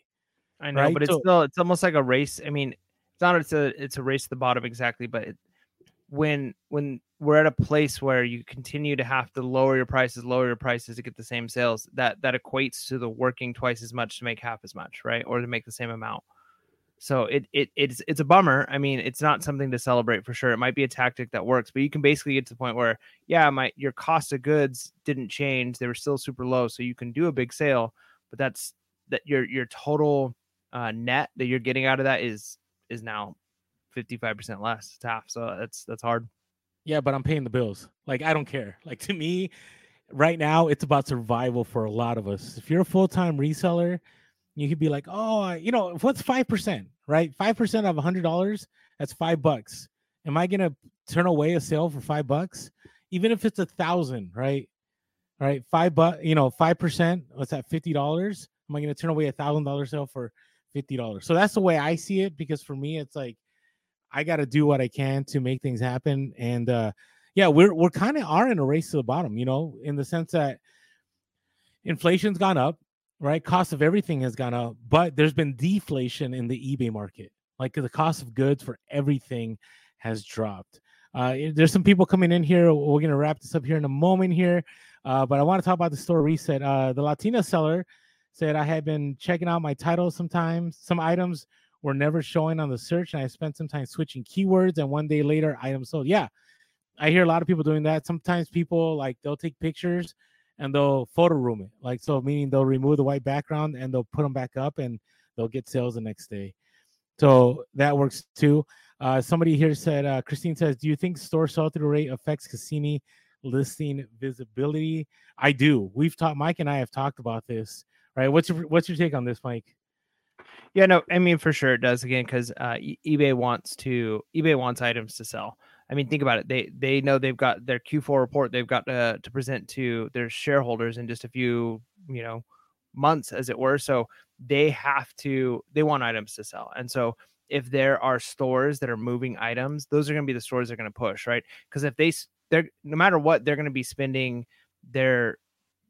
I know, right? But it's so, still, it's almost like a race. I mean, it's not it's a it's a race to the bottom exactly, but it, when when we're at a place where you continue to have to lower your prices, lower your prices to get the same sales, that that equates to the working twice as much to make half as much, right? Or to make the same amount. So it it it's it's a bummer. I mean, it's not something to celebrate for sure. It might be a tactic that works, but you can basically get to the point where, yeah, my your cost of goods didn't change; they were still super low, so you can do a big sale, but that's that your your total uh, net that you're getting out of that is. is now fifty-five percent less. It's half. So that's, that's hard. Yeah. But I'm paying the bills. Like, I don't care. Like, to me right now, it's about survival for a lot of us. If you're a full-time reseller, you could be like, oh, you know, what's five percent, right? five percent of a hundred dollars. That's five bucks. Am I going to turn away a sale for five bucks? Even if it's a thousand, right? All right. Five bucks, you know, five percent, what's that? fifty dollars. Am I going to turn away a thousand dollar sale for fifty dollars. So that's the way I see it, because for me, it's like, I got to do what I can to make things happen. And uh, yeah, we're, we're kind of are in a race to the bottom, you know, in the sense that inflation's gone up, right? Cost of everything has gone up, but there's been deflation in the eBay market. Like, the cost of goods for everything has dropped. Uh, there's some people coming in here. We're going to wrap this up here in a moment here. Uh, but I want to talk about the store reset. Uh, the Latina seller said, I had been checking out my titles sometimes. Some items were never showing on the search, and I spent some time switching keywords, and one day later, items sold. Yeah, I hear a lot of people doing that. Sometimes people, like, they'll take pictures, and they'll photo room it. Like, so meaning they'll remove the white background, and they'll put them back up, and they'll get sales the next day. So that works, too. Uh, somebody here said, uh, Christine says, do you think store sell-through rate affects Cassini listing visibility? I do. We've talked. Mike and I have talked about this. Right. What's your, what's your take on this, Mike? Yeah, no, I mean, for sure it does, again, because uh, e- eBay wants to eBay wants items to sell. I mean, think about it. They they know they've got their Q four report they've got to, to present to their shareholders in just a few, you know, months, as it were. So they have to they want items to sell. And so if there are stores that are moving items, those are going to be the stores they're going to push. Right. Because if they they're no matter what, they're going to be spending their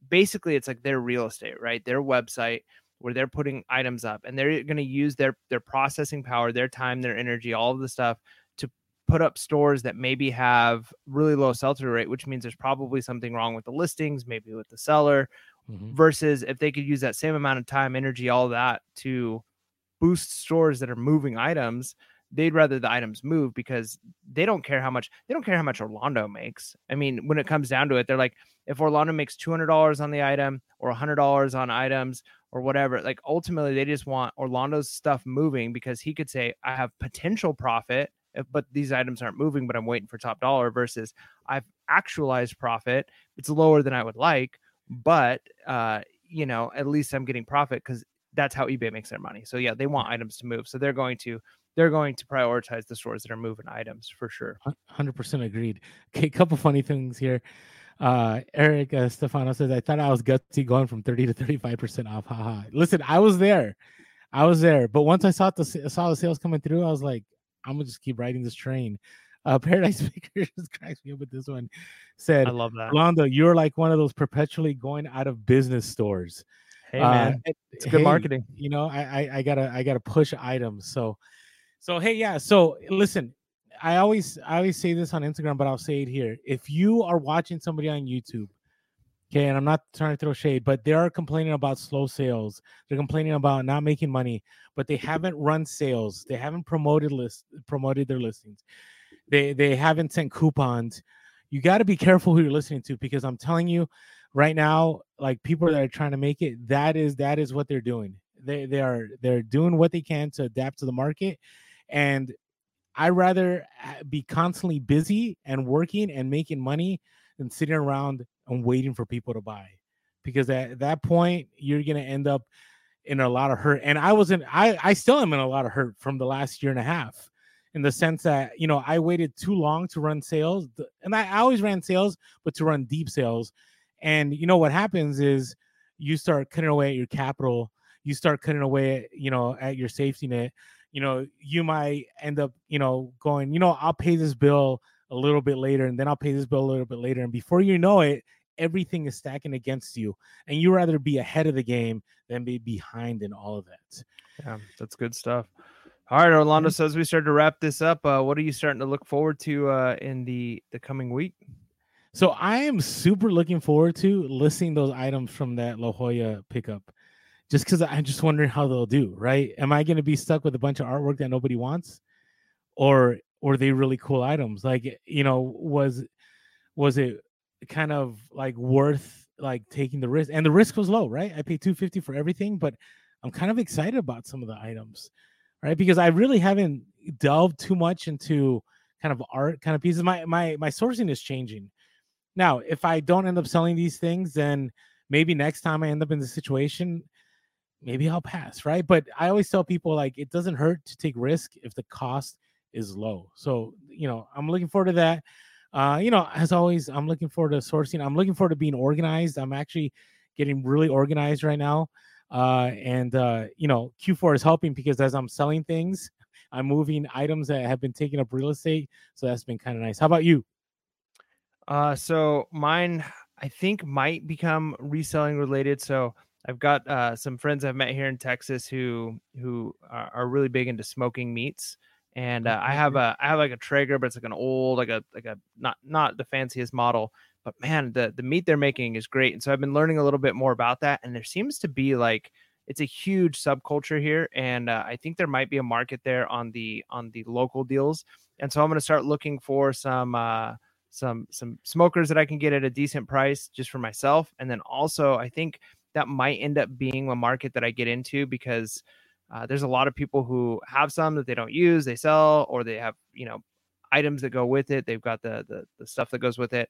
basically it's like their real estate, right? Their website where they're putting items up and they're going to use their their processing power, their time, their energy, all of the stuff to put up stores that maybe have really low sell-through rate, which means there's probably something wrong with the listings, maybe with the seller, mm-hmm. versus if they could use that same amount of time, energy, all that to boost stores that are moving items. They'd rather the items move because they don't care how much they don't care how much Orlando makes. I mean, when it comes down to it, they're like, if Orlando makes two hundred dollars on the item or one hundred dollars on items or whatever, like ultimately they just want Orlando's stuff moving because he could say, I have potential profit, but these items aren't moving, but I'm waiting for top dollar, versus I've actualized profit. It's lower than I would like, but uh, you know, at least I'm getting profit, because that's how eBay makes their money. So yeah, they want items to move. So they're going to They're going to prioritize the stores that are moving items for sure. one hundred percent agreed. Okay, a couple funny things here. Uh, Eric uh, Stefano says, I thought I was gutsy going from thirty to thirty-five percent off. Ha ha. Listen, I was there. I was there. But once I saw the, saw the sales coming through, I was like, I'm going to just keep riding this train. Uh, Paradise Baker just cracks me up with this one. Said, I love that. Londo, you're like one of those perpetually going out of business stores. Hey, uh, man. It's good hey, marketing. You know, I, I, I gotta, I gotta push items. So, So, hey, yeah. So listen, I always I always say this on Instagram, but I'll say it here. If you are watching somebody on YouTube, okay, and I'm not trying to throw shade, but they are complaining about slow sales. They're complaining about not making money, but they haven't run sales. They haven't promoted list, promoted their listings. They, they haven't sent coupons. You got to be careful who you're listening to, because I'm telling you right now, like people that are trying to make it, that is that is what they're doing. They they are they're doing what they can to adapt to the market. And I rather be constantly busy and working and making money than sitting around and waiting for people to buy, because at that point you're going to end up in a lot of hurt. And I was in, I, I still am in a lot of hurt from the last year and a half, in the sense that, you know, I waited too long to run sales, and I always ran sales, but to run deep sales. And you know, what happens is you start cutting away at your capital. You start cutting away at, you know, at your safety net. You know, you might end up, you know, going, you know, I'll pay this bill a little bit later, and then I'll pay this bill a little bit later. And before you know it, everything is stacking against you. And you'd rather be ahead of the game than be behind in all of that. Yeah, that's good stuff. All right, Orlando. So as we start to wrap this up, uh, what are you starting to look forward to uh, in the, the coming week? So I am super looking forward to listing those items from that La Jolla pickup. Just because I'm just wondering how they'll do, right? Am I going to be stuck with a bunch of artwork that nobody wants, or or are they really cool items? Like, you know, was was it kind of like worth like taking the risk? And the risk was low, right? I paid two hundred fifty dollars for everything, but I'm kind of excited about some of the items, right? Because I really haven't delved too much into kind of art kind of pieces. My my my sourcing is changing now. If I don't end up selling these things, then maybe next time I end up in the situation, maybe I'll pass, right? But I always tell people, like, it doesn't hurt to take risk if the cost is low. So, you know, I'm looking forward to that. Uh, you know, as always, I'm looking forward to sourcing. I'm looking forward to being organized. I'm actually getting really organized right now. Uh, and, uh, you know, Q four is helping, because as I'm selling things, I'm moving items that have been taking up real estate. So that's been kind of nice. How about you? Uh, so mine, I think, might become reselling related. So I've got uh, some friends I've met here in Texas who who are, are really big into smoking meats, and uh, I have a I have like a Traeger, but it's like an old like a like a not not the fanciest model, but man, the the meat they're making is great. And so I've been learning a little bit more about that, and there seems to be like it's a huge subculture here, and uh, I think there might be a market there on the on the local deals. And so I'm gonna start looking for some. Uh, some some smokers that I can get at a decent price just for myself. And then also I think that might end up being a market that I get into, because uh, there's a lot of people who have some that they don't use, they sell, or they have, you know, items that go with it. They've got the the, the stuff that goes with it.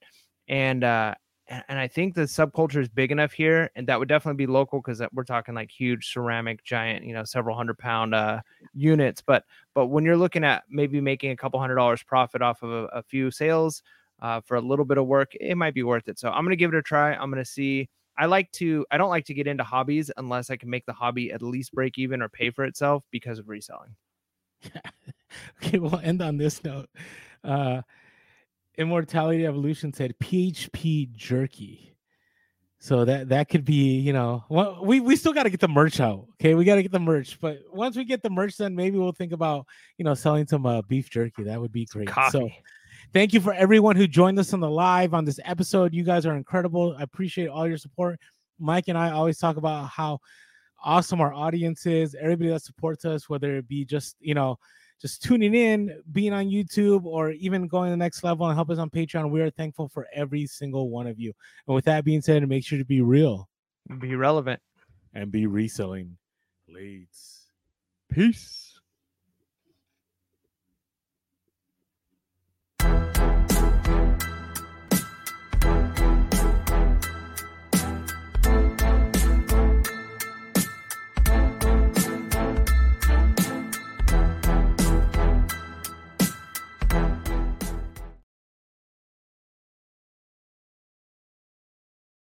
And, uh, and and I think the subculture is big enough here, and that would definitely be local, because we're talking like huge ceramic giant, you know, several hundred pound uh, units. But but when you're looking at maybe making a couple hundred dollars profit off of a, a few sales, Uh, for a little bit of work, it might be worth it. So I'm going to give it a try. I'm going to see. I like to, I don't like to get into hobbies unless I can make the hobby at least break even or pay for itself because of reselling. Okay, we'll end on this note. Uh, Immortality Evolution said P H P jerky. So that that could be, you know, well, we, we still got to get the merch out. Okay, we got to get the merch. But once we get the merch, then maybe we'll think about, you know, selling some uh, beef jerky. That would be great. Coffee. So thank you for everyone who joined us on the live on this episode. You guys are incredible. I appreciate all your support. Mike and I always talk about how awesome our audience is. Everybody that supports us, whether it be just, you know, just tuning in, being on YouTube, or even going to the next level and help us on Patreon. We are thankful for every single one of you. And with that being said, make sure to be real, be relevant, and be reselling. Leads. Peace.